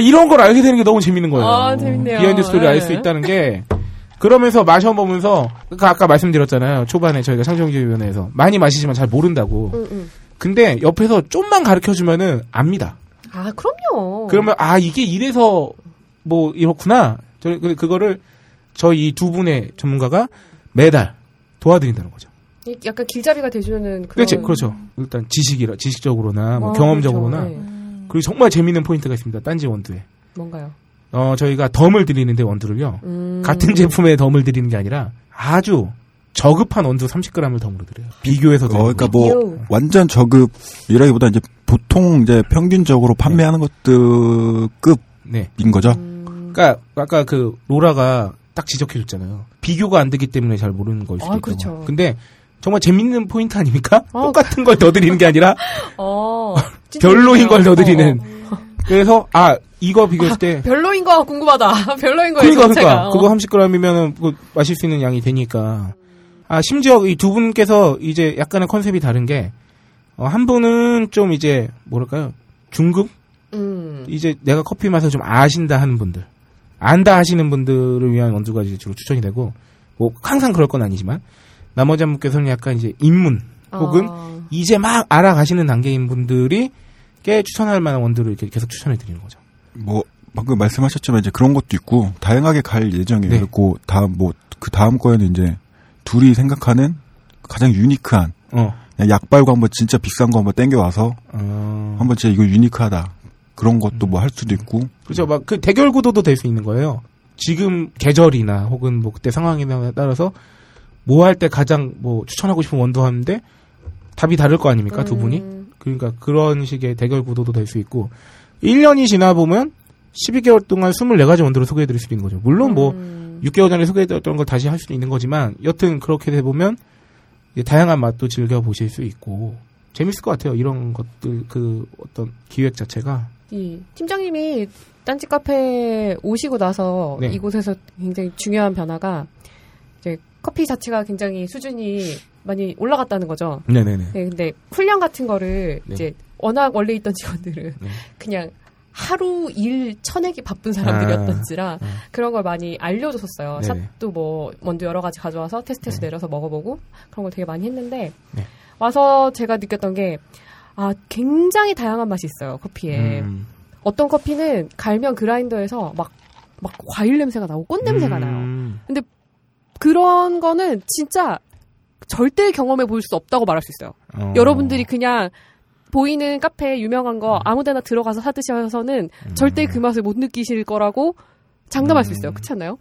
이런 걸 알게 되는 게 너무 재밌는 거예요. 아, 재밌네요. 비하인드 스토리를 알 수 있다는 게. 그러면서 마셔보면서 아까 말씀드렸잖아요. 초반에 저희가 창조경제위원회에서 많이 마시지만 잘 모른다고. 근데 옆에서 좀만 가르쳐주면은 압니다. 아, 그럼요. 그러면 이게 이래서 뭐 이렇구나. 근데 그거를 저희 두 분의 전문가가 매달 도와드린다는 거죠. 약간 길잡이가 돼주는 그런. 그렇죠. 일단 지식적으로나 뭐 경험적으로나. 그렇죠. 그리고 정말 재밌는 포인트가 있습니다. 딴지 원두에. 뭔가요? 저희가 덤을 드리는데 원두를요. 같은 제품에 덤을 드리는 게 아니라 아주 저급한 원두 30g을 덤으로 드려요. 비교해서. 그러니까 뭐 완전 저급이라기보다 이제 보통 이제 평균적으로 판매하는 것들급인 거죠. 그러니까 아까 그 로라가 딱 지적해줬잖아요. 비교가 안 되기 때문에 잘 모르는 걸 수도 있고. 그렇죠. 근데 정말 재밌는 포인트 아닙니까? 똑같은 걸 더 드리는 게 아니라 별로인 걸 더 드리는. 그래서 이거 비교했을 때 별로인 거 궁금하다. 별로인 거예요. 그러니까 그거 30g이면 마실 수 있는 양이 되니까. 심지어 이 두 분께서 이제 약간의 컨셉이 다른 게 한 분은 좀 이제 뭐랄까요? 중급? 이제 내가 커피 맛을 좀 아신다 하는 분들, 안다 하시는 분들을 위한 원두가 이제 주로 추천이 되고, 뭐 항상 그럴 건 아니지만 나머지 한 분께서는 약간 이제 입문 혹은 이제 막 알아가시는 단계인 분들이 꽤 추천할 만한 원두를 이렇게 계속 추천해 드리는 거죠. 뭐 방금 말씀하셨지만 이제 그런 것도 있고 다양하게 갈 예정이고 다음 그 다음 거에는 이제 둘이 생각하는 가장 유니크한 약발과 한번 진짜 비싼 거 한번 땡겨 와서 한번 진짜 이거 유니크하다 그런 것도 뭐 할 수도 있고. 그렇죠. 막 그 대결 구도도 될 수 있는 거예요. 지금 계절이나 혹은 뭐 그때 상황이나 따라서 뭐 할 때 가장 뭐 추천하고 싶은 원두 하는데 답이 다를 거 아닙니까? 두 분이. 그러니까 그런 식의 대결 구도도 될 수 있고 1년이 지나 보면 12개월 동안 24가지 원두를 소개해드릴 수 있는 거죠. 물론 뭐 6개월 전에 소개해드렸던 걸 다시 할 수도 있는 거지만 여튼 그렇게 해보면 다양한 맛도 즐겨보실 수 있고 재밌을 것 같아요. 이런 것들 그 어떤 기획 자체가. 예. 팀장님이 딴지 카페에 오시고 나서 이곳에서 굉장히 중요한 변화가 이제 커피 자체가 굉장히 수준이 많이 올라갔다는 거죠. 네네네. 네, 근데 훈련 같은 거를 이제 워낙 원래 있던 직원들은 그냥 하루 일 쳐내기 바쁜 사람들이었던지라 그런 걸 많이 알려줬었어요. 네네. 샵도 뭐 먼저 여러 가지 가져와서 테스트해서 내려서 먹어보고 그런 걸 되게 많이 했는데 와서 제가 느꼈던 게 굉장히 다양한 맛이 있어요. 커피에. 어떤 커피는 갈면 그라인더에서 막 과일 냄새가 나고 꽃 냄새가 나요. 근데 그런 거는 진짜 절대 경험해 볼 수 없다고 말할 수 있어요. 여러분들이 그냥 보이는 카페 유명한 거 아무데나 들어가서 사드셔서는 절대 그 맛을 못 느끼실 거라고 장담할 수 있어요. 그렇지 않나요?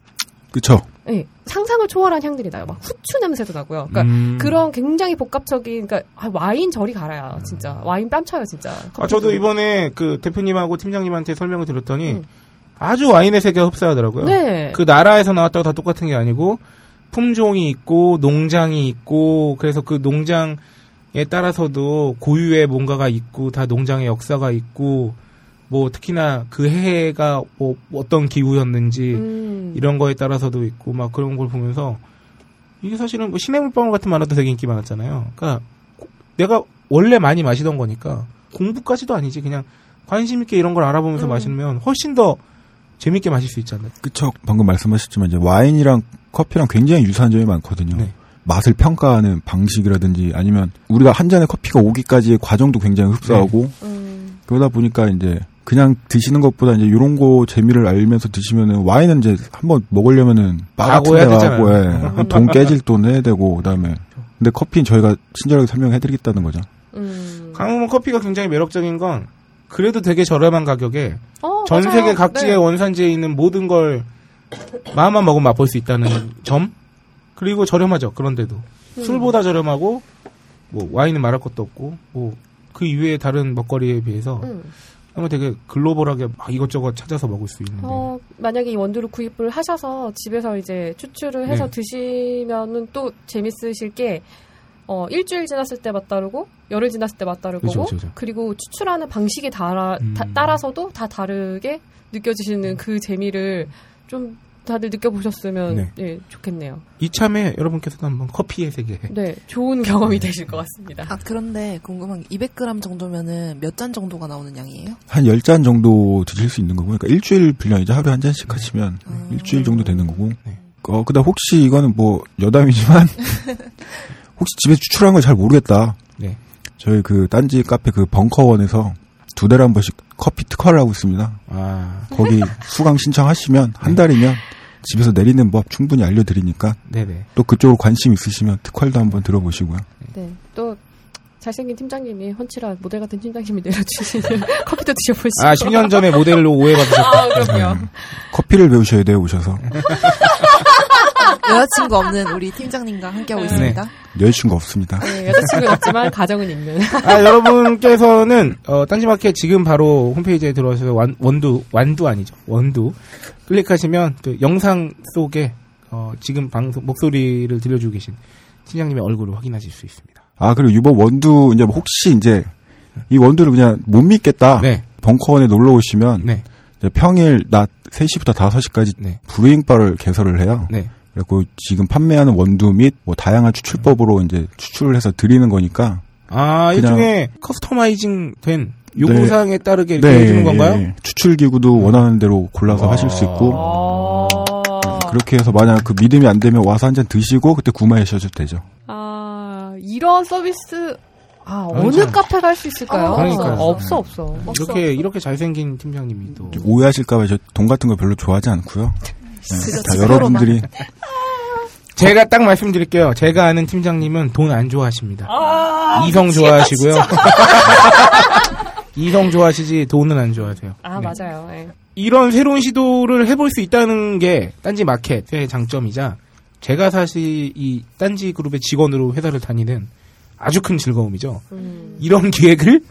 그렇죠. 네, 상상을 초월한 향들이 나요. 막 후추 냄새도 나고요. 그러니까 그런 굉장히 복합적인, 그러니까 와인 저리 갈아요. 진짜 와인 뺨쳐요, 진짜. 저도 이번에 그 대표님하고 팀장님한테 설명을 드렸더니 아주 와인의 세계가 흡사하더라고요. 네. 그 나라에서 나왔다고 다 똑같은 게 아니고. 품종이 있고 농장이 있고 그래서 그 농장에 따라서도 고유의 뭔가가 있고 다 농장의 역사가 있고 뭐 특히나 그 해가 뭐 어떤 기후였는지 이런 거에 따라서도 있고 막 그런 걸 보면서 이게 사실은 뭐 시냇물 방울 같은 만화도 되게 인기 많았잖아요. 그러니까 내가 원래 많이 마시던 거니까 공부까지도 아니지 그냥 관심 있게 이런 걸 알아보면서 마시면 훨씬 더 재밌게 마실 수 있지 않나요? 그쵸. 방금 말씀하셨지만 이제 와인이랑 커피랑 굉장히 유사한 점이 많거든요. 네. 맛을 평가하는 방식이라든지 아니면 우리가 한 잔의 커피가 오기까지의 과정도 굉장히 흡사하고 그러다 보니까 이제 그냥 드시는 것보다 이제 이런 거 재미를 알면서 드시면은 와인은 이제 한번 먹으려면은 바 같은 데 가고 돈 깨질 돈 해야 되고 그다음에 근데 커피는 저희가 친절하게 설명해드리겠다는 거죠. 강호문 커피가 굉장히 매력적인 건 그래도 되게 저렴한 가격에 전 세계 각지의 원산지에 있는 모든 걸 마음만 먹으면 맛볼 수 있다는 점? 그리고 저렴하죠. 그런데도. 술보다 저렴하고 뭐 와인은 말할 것도 없고 뭐 그 이외의 다른 먹거리에 비해서 되게 글로벌하게 막 이것저것 찾아서 먹을 수 있는 만약에 이 원두를 구입을 하셔서 집에서 이제 추출을 해서 드시면은 또 재밌으실 게 일주일 지났을 때 맛 다르고 열흘 지났을 때 맛다를 거고 그렇죠. 그리고 추출하는 방식에 따라서도 다 다르게 느껴지시는 그 재미를 좀 다들 느껴보셨으면 네. 예, 좋겠네요. 이참에 여러분께서도 한번 커피의 세계에 네, 좋은 경험이 되실 것 같습니다. 아, 그런데 궁금한 게 200g 정도면은 몇 잔 정도가 나오는 양이에요? 한 10잔 정도 드실 수 있는 거고 그러니까 일주일 분량이죠. 하루에 한 잔씩 하시면 일주일 정도 되는 거고 네. 그다음 혹시 이거는 뭐 여담이지만 혹시 집에 추출한 걸 잘 모르겠다. 네. 저희 그 딴지 카페 그 벙커원에서 2달에 한 번씩 커피 특화를 하고 있습니다. 아. 거기 수강 신청하시면 한 달이면 집에서 내리는 법 충분히 알려드리니까. 네네. 또 그쪽으로 관심 있으시면 특활도 한번 들어보시고요. 네. 또 잘생긴 팀장님이 헌칠한 모델 같은 팀장님이 내려주시는 커피도 드셔보시고. 아, 10년 전에 모델로 오해받으셨다. 아, 그럼요. 커피를 배우셔야 돼요, 오셔서. 여자친구 없는 우리 팀장님과 함께하고 있습니다. 네. 여자친구 없습니다. 네, 여자친구는 없지만 가정은 있는. 아, 여러분께서는 딴지마켓 지금 바로 홈페이지에 들어와서 원두 클릭하시면 그 영상 속에 지금 방송 목소리를 들려주고 계신 팀장님의 얼굴을 확인하실 수 있습니다. 아, 그리고 유법 원두 이제 혹시 이제 이 원두를 그냥 못 믿겠다. 네. 벙커원에 놀러 오시면 네. 평일 낮 3시부터 5시까지 네. 브루잉바를 개설을 해요. 네. 그리고 지금 판매하는 원두 및 뭐 다양한 추출법으로 이제 추출을 해서 드리는 거니까. 아, 일종의 커스터마이징 된 요구사항에 네. 따르게 이렇게 네. 해주는 건가요? 네. 추출 기구도 원하는 대로 골라서 하실 수 있고. 그렇게 해서 만약 그 믿음이 안 되면 와서 한 잔 드시고 그때 구매하셔도 되죠. 아, 이런 서비스 어느 카페 갈 수 있을까요? 그러니까요. 없어. 이렇게 잘생긴 팀장님이 또 오해하실까봐 저 돈 같은 거 별로 좋아하지 않고요. 네, 다 여러분들이 제가 딱 말씀드릴게요. 제가 아는 팀장님은 돈 안 좋아하십니다. 이성 좋아하시고요. 이성 좋아하시지 돈은 안 좋아하세요. 아 네. 맞아요. 네. 이런 새로운 시도를 해볼 수 있다는 게 딴지 마켓의 장점이자 제가 사실 이 딴지 그룹의 직원으로 회사를 다니는 아주 큰 즐거움이죠. 이런 기획을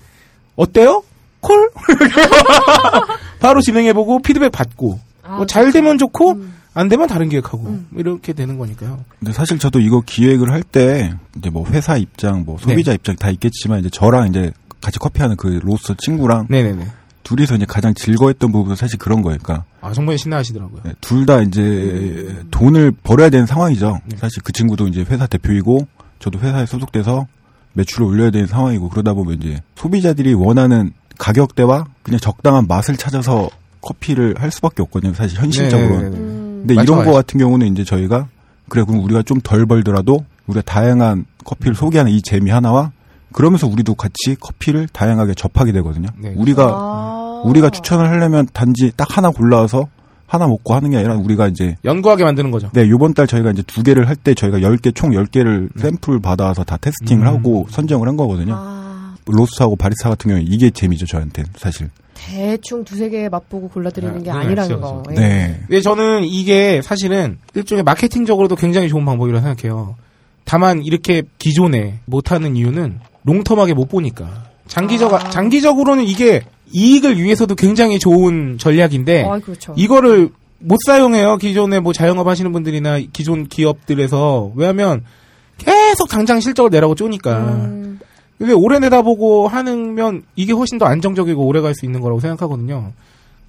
어때요? 콜? 바로 진행해보고 피드백 받고 뭐 잘 되면 좋고 안 되면 다른 기획하고 이렇게 되는 거니까요. 근데 사실 저도 이거 기획을 할 때 이제 뭐 회사 입장, 뭐 소비자 네. 입장 다 있겠지만 이제 저랑 이제 같이 커피하는 그 로스터 친구랑 네네네. 둘이서 이제 가장 즐거웠던 부분은 사실 그런 거니까. 아 정말 신나하시더라고요. 네, 둘 다 이제 돈을 벌어야 되는 상황이죠. 네. 사실 그 친구도 이제 회사 대표이고 저도 회사에 소속돼서 매출을 올려야 되는 상황이고 그러다 보면 이제 소비자들이 원하는 가격대와 그냥 적당한 맛을 찾아서 커피를 할 수밖에 없거든요. 사실 현실적으로는. 근데 맞죠, 이런 거 같은 경우는 이제 저희가 그래 그럼 우리가 좀 덜 벌더라도 우리가 다양한 커피를 소개하는 이 재미 하나와 그러면서 우리도 같이 커피를 다양하게 접하게 되거든요. 네. 우리가 추천을 하려면 단지 딱 하나 골라서 하나 먹고 하는 게 아니라 우리가 이제 연구하게 만드는 거죠. 네, 요번 달 저희가 이제 2개를 할 때 저희가 10개 총 10개를 샘플 받아서 다 테스팅을 하고 선정을 한 거거든요. 로스하고 바리스타 같은 경우에 이게 재미죠, 저한테는 사실. 대충 2-3개 맛보고 골라드리는 게 아니라는 거. 네. 네. 근데 저는 이게 사실은 일종의 마케팅적으로도 굉장히 좋은 방법이라고 생각해요. 다만 이렇게 기존에 못하는 이유는 롱텀하게 못 보니까. 장기적으로는 이게 이익을 위해서도 굉장히 좋은 전략인데 그렇죠. 이거를 못 사용해요. 기존에 뭐 자영업 하시는 분들이나 기존 기업들에서. 왜냐하면 계속 당장 실적을 내라고 쪼니까. 근데 오래 내다보고 하면 이게 훨씬 더 안정적이고 오래 갈 수 있는 거라고 생각하거든요.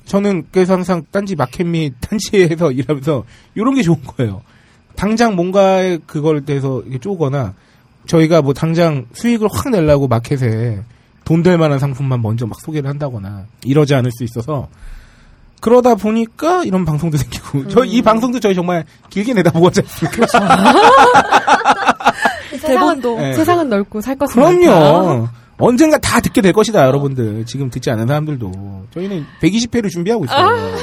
저는 그래서 항상 딴지 마켓 및 딴지에서 일하면서 이런 게 좋은 거예요. 당장 뭔가에 그걸 대해서 쪼거나 저희가 뭐 당장 수익을 확 내려고 마켓에 돈 될 만한 상품만 먼저 막 소개를 한다거나 이러지 않을 수 있어서 그러다 보니까 이런 방송도 생기고 이 방송도 저희 정말 길게 내다보고 하지 않습니까? 세상은 넓고 살 것은 그럼요. 언젠가 다 듣게 될 것이다, 여러분들. 지금 듣지 않은 사람들도. 저희는 120회를 준비하고 있어요.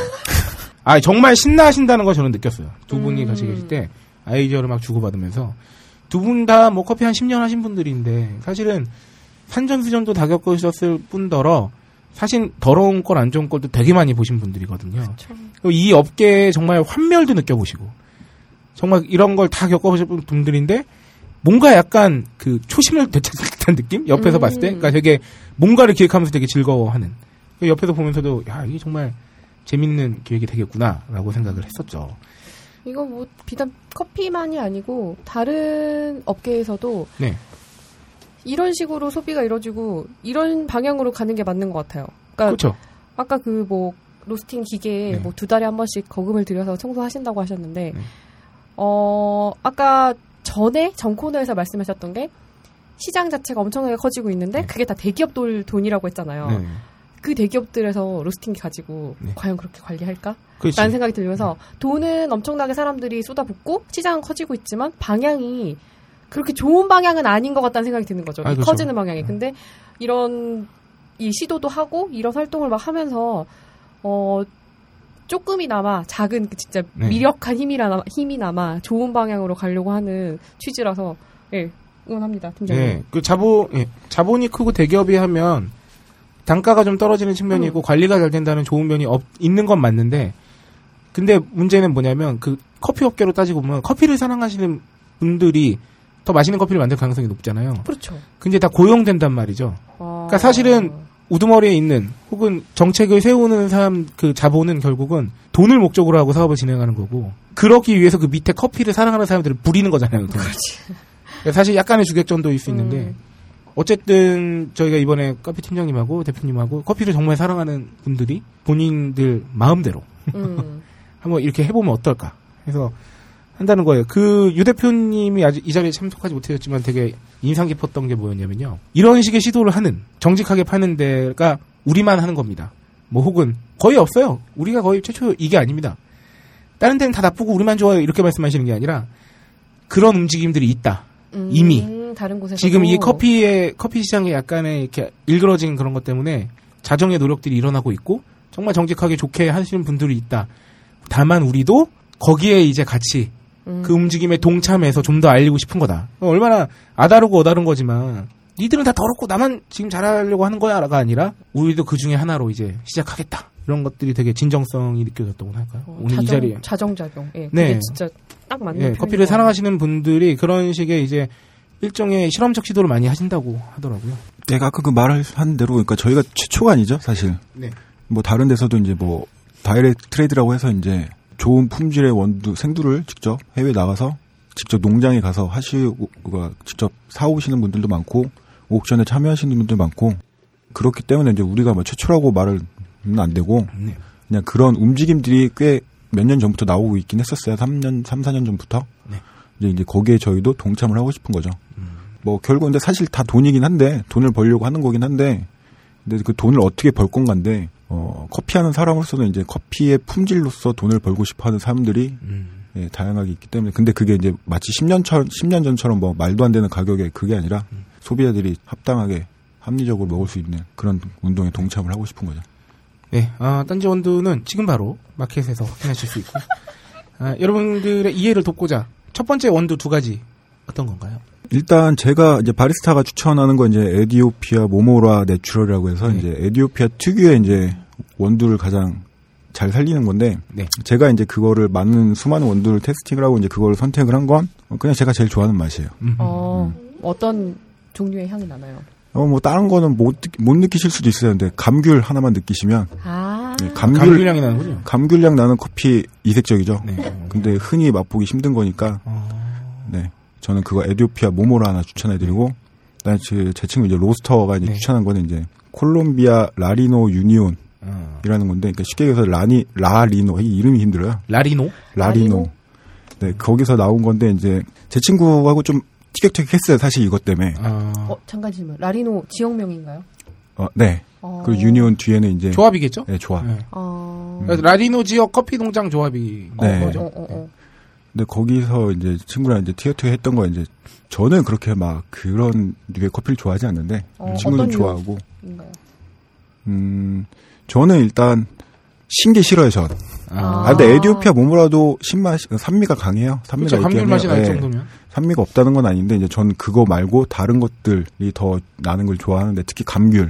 아, 정말 신나하신다는 걸 저는 느꼈어요. 두 분이 같이 계실 때 아이디어를 막 주고받으면서. 두 분 다 뭐 커피 한 10년 하신 분들인데 사실은 산전수전도 다 겪으셨을 뿐더러 사실 더러운 걸 안 좋은 걸도 되게 많이 보신 분들이거든요. 그렇죠. 이 업계에 정말 환멸도 느껴보시고 정말 이런 걸 다 겪어보신 분들인데 뭔가 약간 그 초심을 되찾은 듯한 느낌? 옆에서 봤을 때? 그러니까 되게 뭔가를 기획하면서 되게 즐거워하는. 옆에서 보면서도 야, 이게 정말 재밌는 기획이 되겠구나라고 생각을 했었죠. 이거 뭐 비단 커피만이 아니고 다른 업계에서도 네. 이런 식으로 소비가 이루어지고 이런 방향으로 가는 게 맞는 것 같아요. 그러니까 그렇죠. 아까 그 뭐 로스팅 기계에 네. 뭐 2달에 한 번씩 거금을 들여서 청소하신다고 하셨는데 네. 아까 전에 전 코너에서 말씀하셨던 게 시장 자체가 엄청나게 커지고 있는데 네. 그게 다 대기업 돈이라고 했잖아요. 네. 그 대기업들에서 로스팅기 가지고 네. 과연 그렇게 관리할까? 그치. 라는 생각이 들면서 네. 돈은 엄청나게 사람들이 쏟아붓고 시장은 커지고 있지만 방향이 그렇게 좋은 방향은 아닌 것 같다는 생각이 드는 거죠. 그렇죠. 커지는 방향이. 근데 이런 이 시도도 하고 이런 활동을 막 하면서 조금이나마 작은 진짜 미력한 힘이나마 좋은 방향으로 가려고 하는 취지라서 예, 응원합니다, 팀장님. 네, 그 자본이 크고 대기업이 하면 단가가 좀 떨어지는 측면이 있고 관리가 잘 된다는 좋은 면이 있는 건 맞는데, 근데 문제는 뭐냐면 그 커피 업계로 따지고 보면 커피를 사랑하시는 분들이 더 맛있는 커피를 만들 가능성이 높잖아요. 그렇죠. 근데 다 고용된단 말이죠. 그러니까 사실은 우두머리에 있는 혹은 정책을 세우는 사람 그 자본은 결국은 돈을 목적으로 하고 사업을 진행하는 거고, 그러기 위해서 그 밑에 커피를 사랑하는 사람들을 부리는 거잖아요. 그렇지. 사실 약간의 주객전도일 수 있는데 어쨌든 저희가 이번에 카페 팀장님하고 대표님하고 커피를 정말 사랑하는 분들이 본인들 마음대로 한번 이렇게 해보면 어떨까 해서 한다는 거예요. 그 유 대표님이 아직 이 자리에 참석하지 못하셨지만 되게 인상 깊었던 게 뭐였냐면요. 이런 식의 시도를 하는, 정직하게 파는 데가 우리만 하는 겁니다. 뭐 혹은 거의 없어요. 우리가 거의 최초 이게 아닙니다. 다른 데는 다 나쁘고 우리만 좋아요. 이렇게 말씀하시는 게 아니라 그런 움직임들이 있다. 이미. 다른 곳에서 지금 이 커피 시장에 약간의 이렇게 일그러진 그런 것 때문에 자정의 노력들이 일어나고 있고 정말 정직하게 좋게 하시는 분들이 있다. 다만 우리도 거기에 이제 같이 그 움직임에 동참해서 좀 더 알리고 싶은 거다. 얼마나 아다르고 어다른 거지만 니들은 다 더럽고 나만 지금 잘하려고 하는 거야가 아니라 우리도 그 중에 하나로 이제 시작하겠다. 이런 것들이 되게 진정성이 느껴졌다고 할까요? 오늘 이 자리에 자정작용. 예, 네, 그게 진짜 딱 맞는 예, 커피를 사랑하시는 분들이 그런 식의 이제 일종의 실험적 시도를 많이 하신다고 하더라고요. 내가 아까 그 말을 한 대로, 그러니까 저희가 최초가 아니죠, 사실. 네. 뭐 다른 데서도 이제 뭐 다이렉트 트레이드라고 해서 이제 좋은 품질의 원두, 생두를 직접 해외 나가서 직접 농장에 가서 직접 사오시는 분들도 많고, 옥션에 참여하시는 분들도 많고, 그렇기 때문에 이제 우리가 뭐 최초라고 말은 안 되고, 네. 그냥 그런 움직임들이 꽤 몇 년 전부터 나오고 있긴 했었어요. 3-4년 전부터. 네. 이제 거기에 저희도 동참을 하고 싶은 거죠. 뭐 결국 근데 사실 다 돈이긴 한데, 돈을 벌려고 하는 거긴 한데, 근데 그 돈을 어떻게 벌 건가인데, 커피하는 사람으로서는 이제 커피의 품질로서 돈을 벌고 싶어하는 사람들이 예, 다양하게 있기 때문에, 근데 그게 이제 마치 10년 전처럼 뭐 말도 안 되는 가격에 그게 아니라 소비자들이 합당하게 합리적으로 먹을 수 있는 그런 운동에 동참을 하고 싶은 거죠. 네, 딴지 원두는 지금 바로 마켓에서 확인하실 수 있고, 여러분들의 이해를 돕고자 첫 번째 원두 2가지 어떤 건가요? 일단 제가 이제 바리스타가 추천하는 건 이제 에티오피아 모모라 내추럴이라고 해서 네. 이제 에티오피아 특유의 이제 원두를 가장 잘 살리는 건데 네. 제가 이제 그거를 수많은 원두를 테스팅을 하고 이제 그걸 선택을 한 건 그냥 제가 제일 좋아하는 맛이에요. 어떤 종류의 향이 나나요? 뭐 다른 거는 못 느끼실 수도 있어요. 근데 감귤 하나만 느끼시면 네, 감귤향이 나는군요. 감귤향 나는 커피 이색적이죠. 네. 근데 흔히 맛보기 힘든 거니까 네. 저는 그거 에티오피아 모모라 하나 추천해드리고, 그다음에 제 친구 이제 로스터가 이제 네. 추천한 거는 이제 콜롬비아 라리노 유니온 이라는 건데, 그러니까 쉽게 얘기해서 라리노 이름이 힘들어요. 라리노. 네, 거기서 나온 건데 이제 제 친구하고 좀 티격태격했어요, 사실 이것 때문에. 잠깐 질문. 라리노 지역명인가요? 네. 그 유니온 뒤에는 이제 조합이겠죠? 네, 조합. 네. 라리노 지역 커피 농장 조합이. 네. 거죠? 근데 거기서 이제 친구랑 이제 티어투 했던 거 이제 저는 그렇게 막 그런 류의 커피를 좋아하지 않는데 친구는 좋아하고. 저는 일단 신게 싫어요, 전. 근데 에티오피아 모모라도 산미가 강해요. 산미가 그렇죠, 있긴 해요. 네. 정도면. 산미가 없다는 건 아닌데 이제 전 그거 말고 다른 것들이 더 나는 걸 좋아하는데 특히 감귤.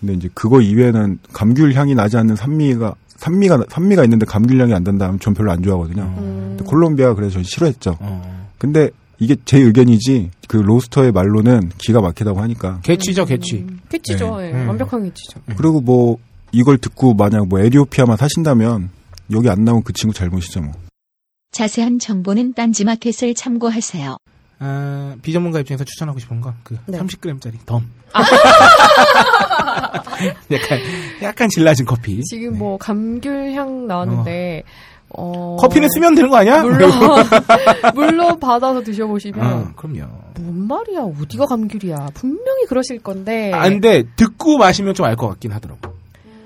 근데 이제 그거 이외에는 감귤 향이 나지 않는 산미가 있는데 감귤향이 안 난다 하면 전 별로 안 좋아하거든요. 근데 콜롬비아 그래서 전 싫어했죠. 근데 이게 제 의견이지 그 로스터의 말로는 기가 막히다고 하니까. 개취죠. 네. 완벽한 개취죠. 그리고 뭐 이걸 듣고 만약 뭐 에티오피아만 사신다면 여기 안 나온 그 친구 잘못이죠 뭐. 자세한 정보는 딴지마켓을 참고하세요. 아, 비전문가 입장에서 추천하고 싶은 건 그 네. 30g짜리 덤. 아. 약간 질라진 커피. 지금 네. 뭐 감귤향 나왔는데 커피는 쓰면 되는 거 아니야? 물론 받아서 드셔보시면. 아, 그럼요. 뭔 말이야? 어디가 감귤이야? 분명히 그러실 건데. 안 돼. 듣고 마시면 좀 알 것 같긴 하더라고.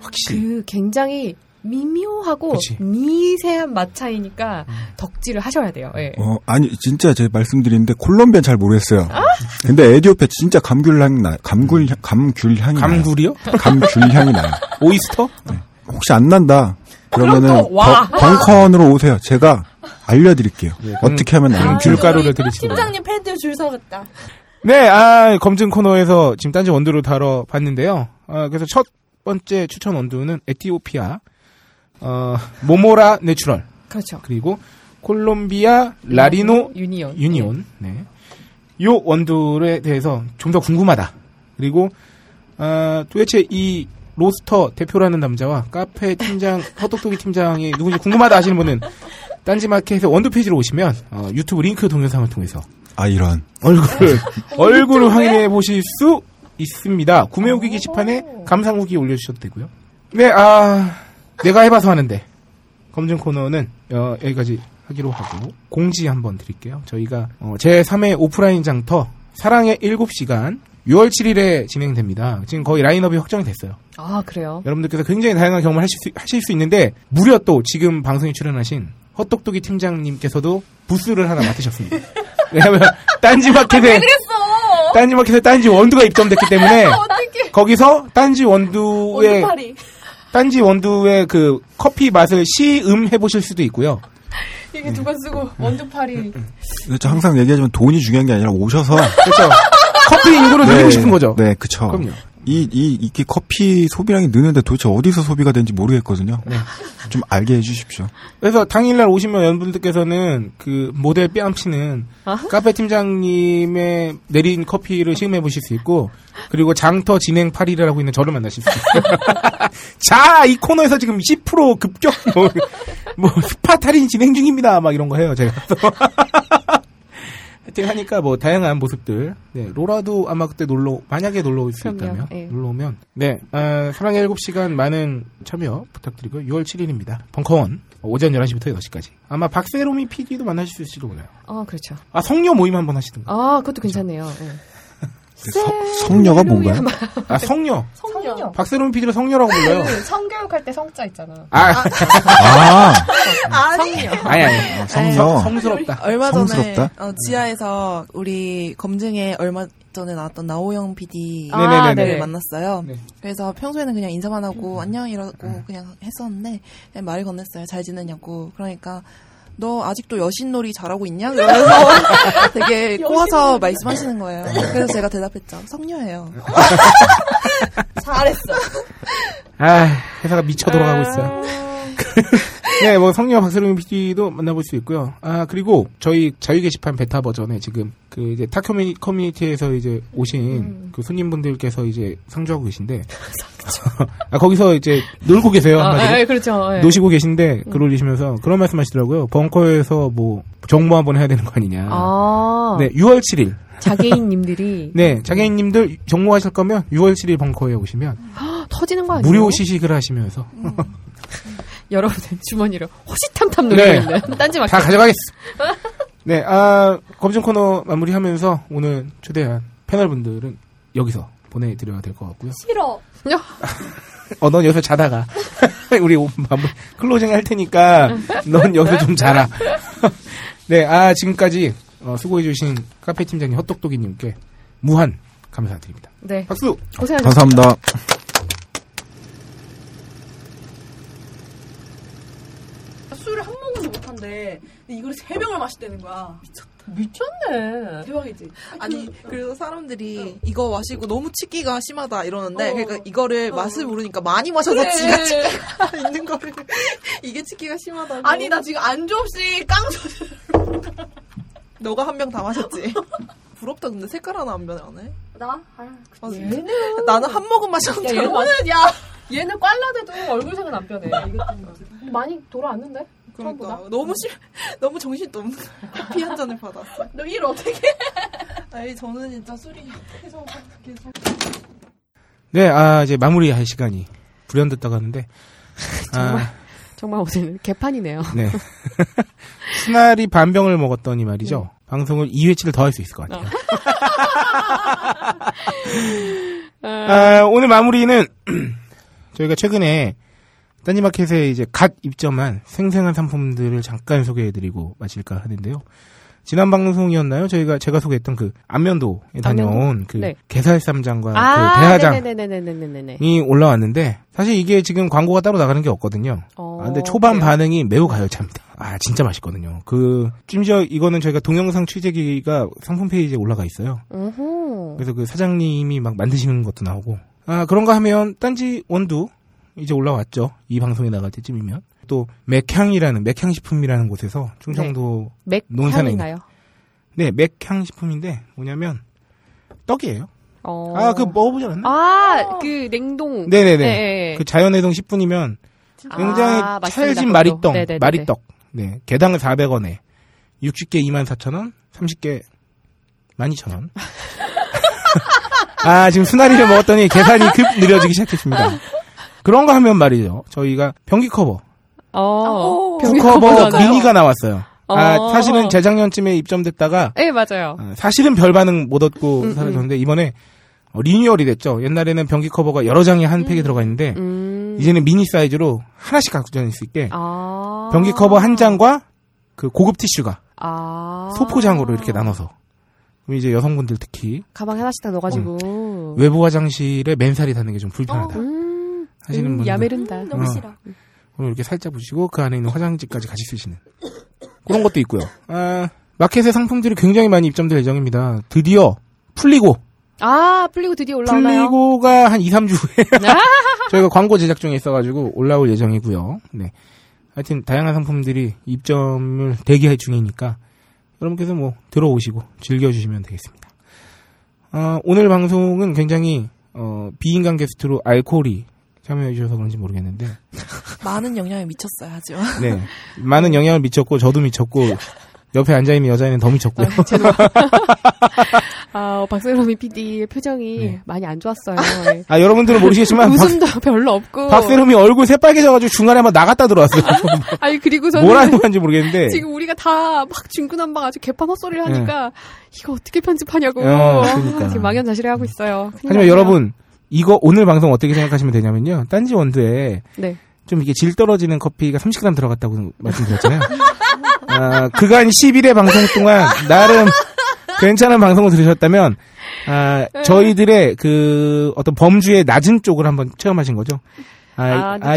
확실히. 그 굉장히. 미묘하고 그치. 미세한 맛 차이니까 덕질을 하셔야 돼요. 예. 아니 진짜 제가 말씀드리는데 콜롬비아는 잘 모르겠어요. 아? 근데 에디오피아 진짜 감귤향이 나요. 감귤향이 감귤이요? 나요. 감귤향이 나요. 오이스터? 네. 혹시 안 난다 그러면은 벙커원으로 오세요. 제가 알려드릴게요. 예, 어떻게 하면 나는 귤가루를 드리시는 거예요. 팀장님 팬들 줄 서겠다. 네, 아 검증 코너에서 지금 딴지 원두를 다뤄봤는데요. 그래서 첫 번째 추천 원두는 에티오피아. 모모라 내추럴. 그렇죠. 그리고 콜롬비아 라리노 유니온. 네. 요 원두에 대해서 좀 더 궁금하다. 그리고 도대체 이 로스터 대표라는 남자와 카페 팀장 허떡토기 팀장이 누군지 궁금하다 하시는 분은 딴지마켓에서 원두 페이지로 오시면 유튜브 링크 동영상을 통해서 이런 얼굴을 확인해 보실 수 있습니다. 구매 후기 게시판에 감상 후기 올려주셔도 되고요. 네, 내가 해봐서 하는데 검증 코너는 여기까지 하기로 하고 공지 한번 드릴게요. 저희가 제3회 오프라인 장터 사랑의 7시간 6월 7일에 진행됩니다. 지금 거의 라인업이 확정이 됐어요. 아 그래요? 여러분들께서 굉장히 다양한 경험을 하실 수 있는데 무려 또 지금 방송에 출연하신 헛똑똑이 팀장님께서도 부스를 하나 맡으셨습니다. 왜냐하면 딴지마켓에 딴지 원두가 입점됐기 때문에 거기서 딴지 원두의 딴지 원두의 그 커피 맛을 시음해보실 수도 있고요. 이게 누가 쓰고 원두팔이. 그렇죠. 항상 얘기하지만 돈이 중요한 게 아니라 오셔서. 그렇죠. 커피 인구를 늘리고 싶은 거죠. 네, 그렇죠. 그럼요. 이게 커피 소비량이 느는데 도대체 어디서 소비가 되는지 모르겠거든요. 네. 좀 알게 해주십시오. 그래서 당일날 오시면 여러분들께서는 그 모델 뺨치는 카페 팀장님의 내린 커피를 시음해보실 수 있고 그리고 장터 진행 8일을 하고 있는 저를 만나실 수 있어요. 자, 이 코너에서 지금 10% 급격 스팟 할인 진행 중입니다. 막 이런 거 해요, 제가. 하여튼 하니까 뭐 다양한 모습들. 네, 로라도 아마 그때 만약에 놀러 올 수 있다면 예. 놀러 오면 네, 사랑의 7시간 많은 참여 부탁드리고요. 6월 7일입니다. 벙커원 오전 11시부터 8시까지. 아마 박세롬이 PD도 만나실 수 있을지도 몰라요. 그렇죠. 성녀 모임 한번 하시든가. 그것도 그렇죠? 괜찮네요. 예. 성녀가 뭔가요? 성녀. 박세롬 PD로 성녀라고 불러요. 성교육할 때 성자 있잖아. 성녀. 아니. 성녀. 성스럽다. 얼마 전에 성스럽다? 지하에서 우리 검증에 얼마 전에 나왔던 나오영 PD를 만났어요. 네. 그래서 평소에는 그냥 인사만 하고 안녕 이러고 그냥 했었는데 그냥 말을 건넸어요. 잘 지내냐고. 그러니까 너 아직도 여신놀이 잘하고 있냐? 그러면서 되게 꼬아서 말씀하시는 거예요. 그래서 제가 대답했죠. 성녀예요. 잘했어. 회사가 미쳐 돌아가고 있어요. 네, 뭐 성녀 박세롬 PD도 만나볼 수 있고요. 그리고 저희 자유 게시판 베타 버전에 지금 그 이제 타 커뮤니티에서 이제 오신 그 손님분들께서 이제 상주하고 계신데 거기서 이제 놀고 계세요. 그렇죠. 예. 노시고 계신데 글 올리시면서 그런 말씀하시더라고요. 벙커에서 뭐 정모 한번 해야 되는 거 아니냐. 네, 6월 7일. 자개인님들이 네, 자개인님들 정모하실 거면 6월 7일 벙커에 오시면 터지는 거 아니에요? 무료 시식을 하시면서. 여러분들 주머니를 호시탐탐 노리는데 네. 딴지마켓 다 가져가겠어. 네, 검증 코너 마무리하면서 오늘 초대한 패널분들은 여기서 보내드려야 될 것 같고요. 싫어. 넌 여기서 자다가 우리 클로징 할 테니까 넌 여기서 좀 자라. 네, 지금까지 수고해주신 카페 팀장님 헛똑똑이님께 무한 감사드립니다. 네, 박수. 고생하셨습니다. 감사합니다. 술을 한 모금도 못한데 이걸 3병을 마시다는 거야. 미쳤네. 대박이지. 아니 그래서 사람들이 이거 마시고 너무 치기가 심하다 이러는데 그러니까 이거를 맛을 모르니까 많이 마셔서 그래. 지가 치기가 있는 거를 이게 치기가 심하다고. 아니 나 지금 안주 없이 깡소를 너가 한 병 다 마셨지. 부럽다. 근데 색깔 하나 안 변하네. 나? 얘는 나는 한 모금 마셨는데 얘는 꽐라대도 얼굴 색은 안 변해. 이게 좀 많이 돌아왔는데? 그러니까 너무 너무 정신도 없는 커피 한 잔을 받았어요. 너 일 어떻게? 아니 저는 진짜 술이 계속. 네, 아 이제 마무리할 시간이 불현듯다고 하는데 정말 아, 정말 오늘 개판이네요. 네. 수나리 반병을 먹었더니 말이죠. 방송을 2회치를 더 할 수 있을 것 같아요. 아, 오늘 마무리는 저희가 최근에 딴지마켓에 이제 갓 입점한 생생한 상품들을 잠깐 소개해드리고 마칠까 하는데요. 지난 방송이었나요? 제가 소개했던 그 안면도에 다녀온 그 네. 게살쌈장과 그 대하장이 올라왔는데 사실 이게 지금 광고가 따로 나가는 게 없거든요. 아, 근데 초반 그래요? 반응이 매우 가열차입니다. 아 진짜 맛있거든요. 그 심지어 이거는 저희가 동영상 취재기가 상품 페이지에 올라가 있어요. 어허. 그래서 그 사장님이 막 만드시는 것도 나오고 아 그런가 하면 딴지 원두 이제 올라왔죠. 이 방송이 나갈 때쯤이면. 또 맥향이라는 맥향식품이라는 곳에서 충청도 네. 논산에 있는 네 맥향식품인데 뭐냐면 떡이에요. 아 그 먹어보지 않았나? 아 그 냉동. 네네네. 네. 그 자연해동 10분이면 굉장히 아, 찰진 마리떡. 네네네네. 마리떡. 네 개당 400원에 60개 24,000원, 30개 12,000원. 아 지금 수나리를 먹었더니 계산이 급 느려지기 시작했습니다. 그런가 하면 말이죠. 저희가 변기 커버. 변기 커버 미니가 나왔어요. 아, 사실은 재작년쯤에 입점됐다가. 예, 네, 맞아요. 사실은 별 반응 못 얻고 사라졌는데, 이번에 리뉴얼이 됐죠. 옛날에는 변기 커버가 여러 장이 한 팩에 들어가 있는데, 이제는 미니 사이즈로 하나씩 갖고 다닐 수 있게. 아. 변기 커버 한 장과 그 고급 티슈가. 아. 소포장으로 이렇게 나눠서. 그럼 이제 여성분들 특히. 가방 하나씩 다 넣어가지고. 외부 화장실에 맨살이 닿는 게 좀 불편하다. 하시는 분들. 야매른다. 너무 싫어. 이렇게 살짝 보시고 그 안에 있는 화장지까지 같이 쓰시는 그런 것도 있고요. 아, 마켓에 상품들이 굉장히 많이 입점될 예정입니다. 드디어 풀리고. 아, 풀리고 드디어 올라오나요? 풀리고가 한 2, 3주 후에 저희가 광고 제작 중에 있어가지고 올라올 예정이고요. 네, 하여튼 다양한 상품들이 입점을 대기 중이니까 여러분께서 뭐 들어오시고 즐겨주시면 되겠습니다. 아, 오늘 방송은 굉장히 비인간 게스트로 알코올이 참여해 주셔서 그런지 모르겠는데 많은 영향을 미쳤어요, 아주. 네, 많은 영향을 미쳤고 저도 미쳤고 옆에 앉아 있는 여자애는 더 미쳤고요. 박세롬이 PD의 표정이 네. 많이 안 좋았어요. 아 여러분들은 모르시겠지만 웃음도 별로 없고 박세롬이 얼굴 새빨개져가지고 중간에 막 나갔다 들어왔어요. 아니 그리고서는 뭐라는 건지 모르겠는데 지금 우리가 다 막 중구난방 아주 개판 헛소리를 하니까 네. 이거 어떻게 편집하냐고 그러니까. 지금 망연자실해하고 있어요. 하지만 여러분. 이거 오늘 방송 어떻게 생각하시면 되냐면요. 딴지 원두에 네. 좀 이게 질 떨어지는 커피가 30g 들어갔다고 말씀드렸잖아요. 아, 그간 10일의 방송 동안 나름 괜찮은 방송을 들으셨다면 아, 저희들의 그 어떤 범주의 낮은 쪽을 한번 체험하신 거죠.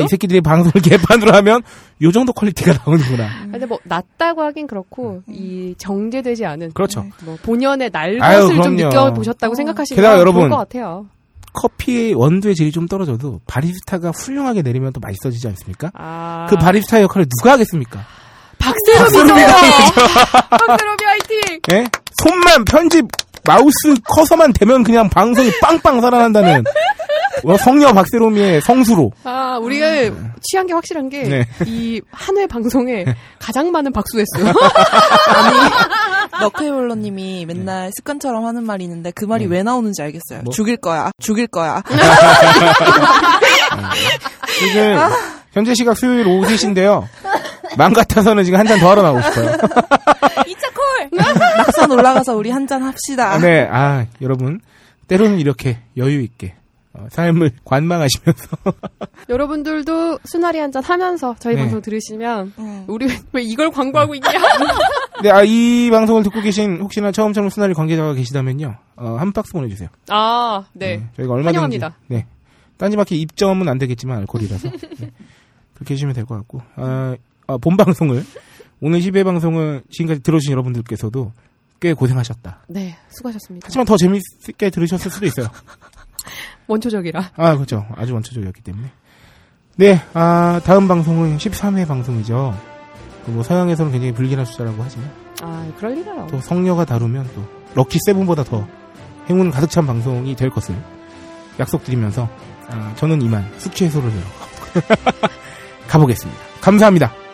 이 새끼들이 방송을 개판으로 하면 요 정도 퀄리티가 나오는구나. 근데 뭐 낮다고 하긴 그렇고 이 정제되지 않은 그렇죠. 뭐 본연의 날것을 좀 느껴보셨다고 생각하시면 좋을 것 같아요. 커피의 원두의 질이 좀 떨어져도 바리스타가 훌륭하게 내리면 또 맛있어지지 않습니까? 아... 그 바리스타의 역할을 누가 하겠습니까? 박세롬이죠. 박세롬이 화이팅! 예? 손만 편집 마우스 커서만 되면 그냥 방송이 빵빵 살아난다는 성녀 박세롬이의 성수로. 아, 우리가 취한 게 확실한 게 이 한 회 네. 방송에 가장 많은 박수 횟수. 아니, 너클볼러님이 맨날 습관처럼 하는 말이 있는데 그 말이 왜 나오는지 알겠어요. 뭐? 죽일 거야, 죽일 거야. 지금 현재 시각 수요일 오후 3시인데요. 맘 같아서는 지금 한 잔 더 하러 나오고 싶어요. 2차 콜! 낙선 올라가서 우리 한 잔 합시다. 아, 네, 아, 여러분. 때로는 이렇게 여유 있게. 삶을 관망하시면서 여러분들도 수나리 한잔 하면서 저희 네. 방송 들으시면 우리 왜 이걸 광고하고 있냐? 네, 아, 이 방송을 듣고 계신 혹시나 처음처럼 수나리 관계자가 계시다면요 한 박스 보내주세요. 아, 네, 저희가 얼마든지 환영합니다. 네, 딴지마켓 입점은 안 되겠지만 알코올이라서 네. 그렇게 해주시면 될 것 같고 본 방송을 오늘 10회 방송을 지금까지 들어주신 여러분들께서도 꽤 고생하셨다. 네, 수고하셨습니다. 하지만 더 재밌게 들으셨을 수도 있어요. 원초적이라. 아, 그렇죠. 아주 원초적이었기 때문에. 네, 아, 다음 방송은 13회 방송이죠. 뭐 서양에서는 굉장히 불길한 숫자라고 하지만. 아, 그럴 리가요. 또 성녀가 다루면 또 럭키 세븐보다 더 행운 가득 찬 방송이 될 것을 약속드리면서 저는 이만 숙취 해소를 해요. 가보겠습니다. 감사합니다.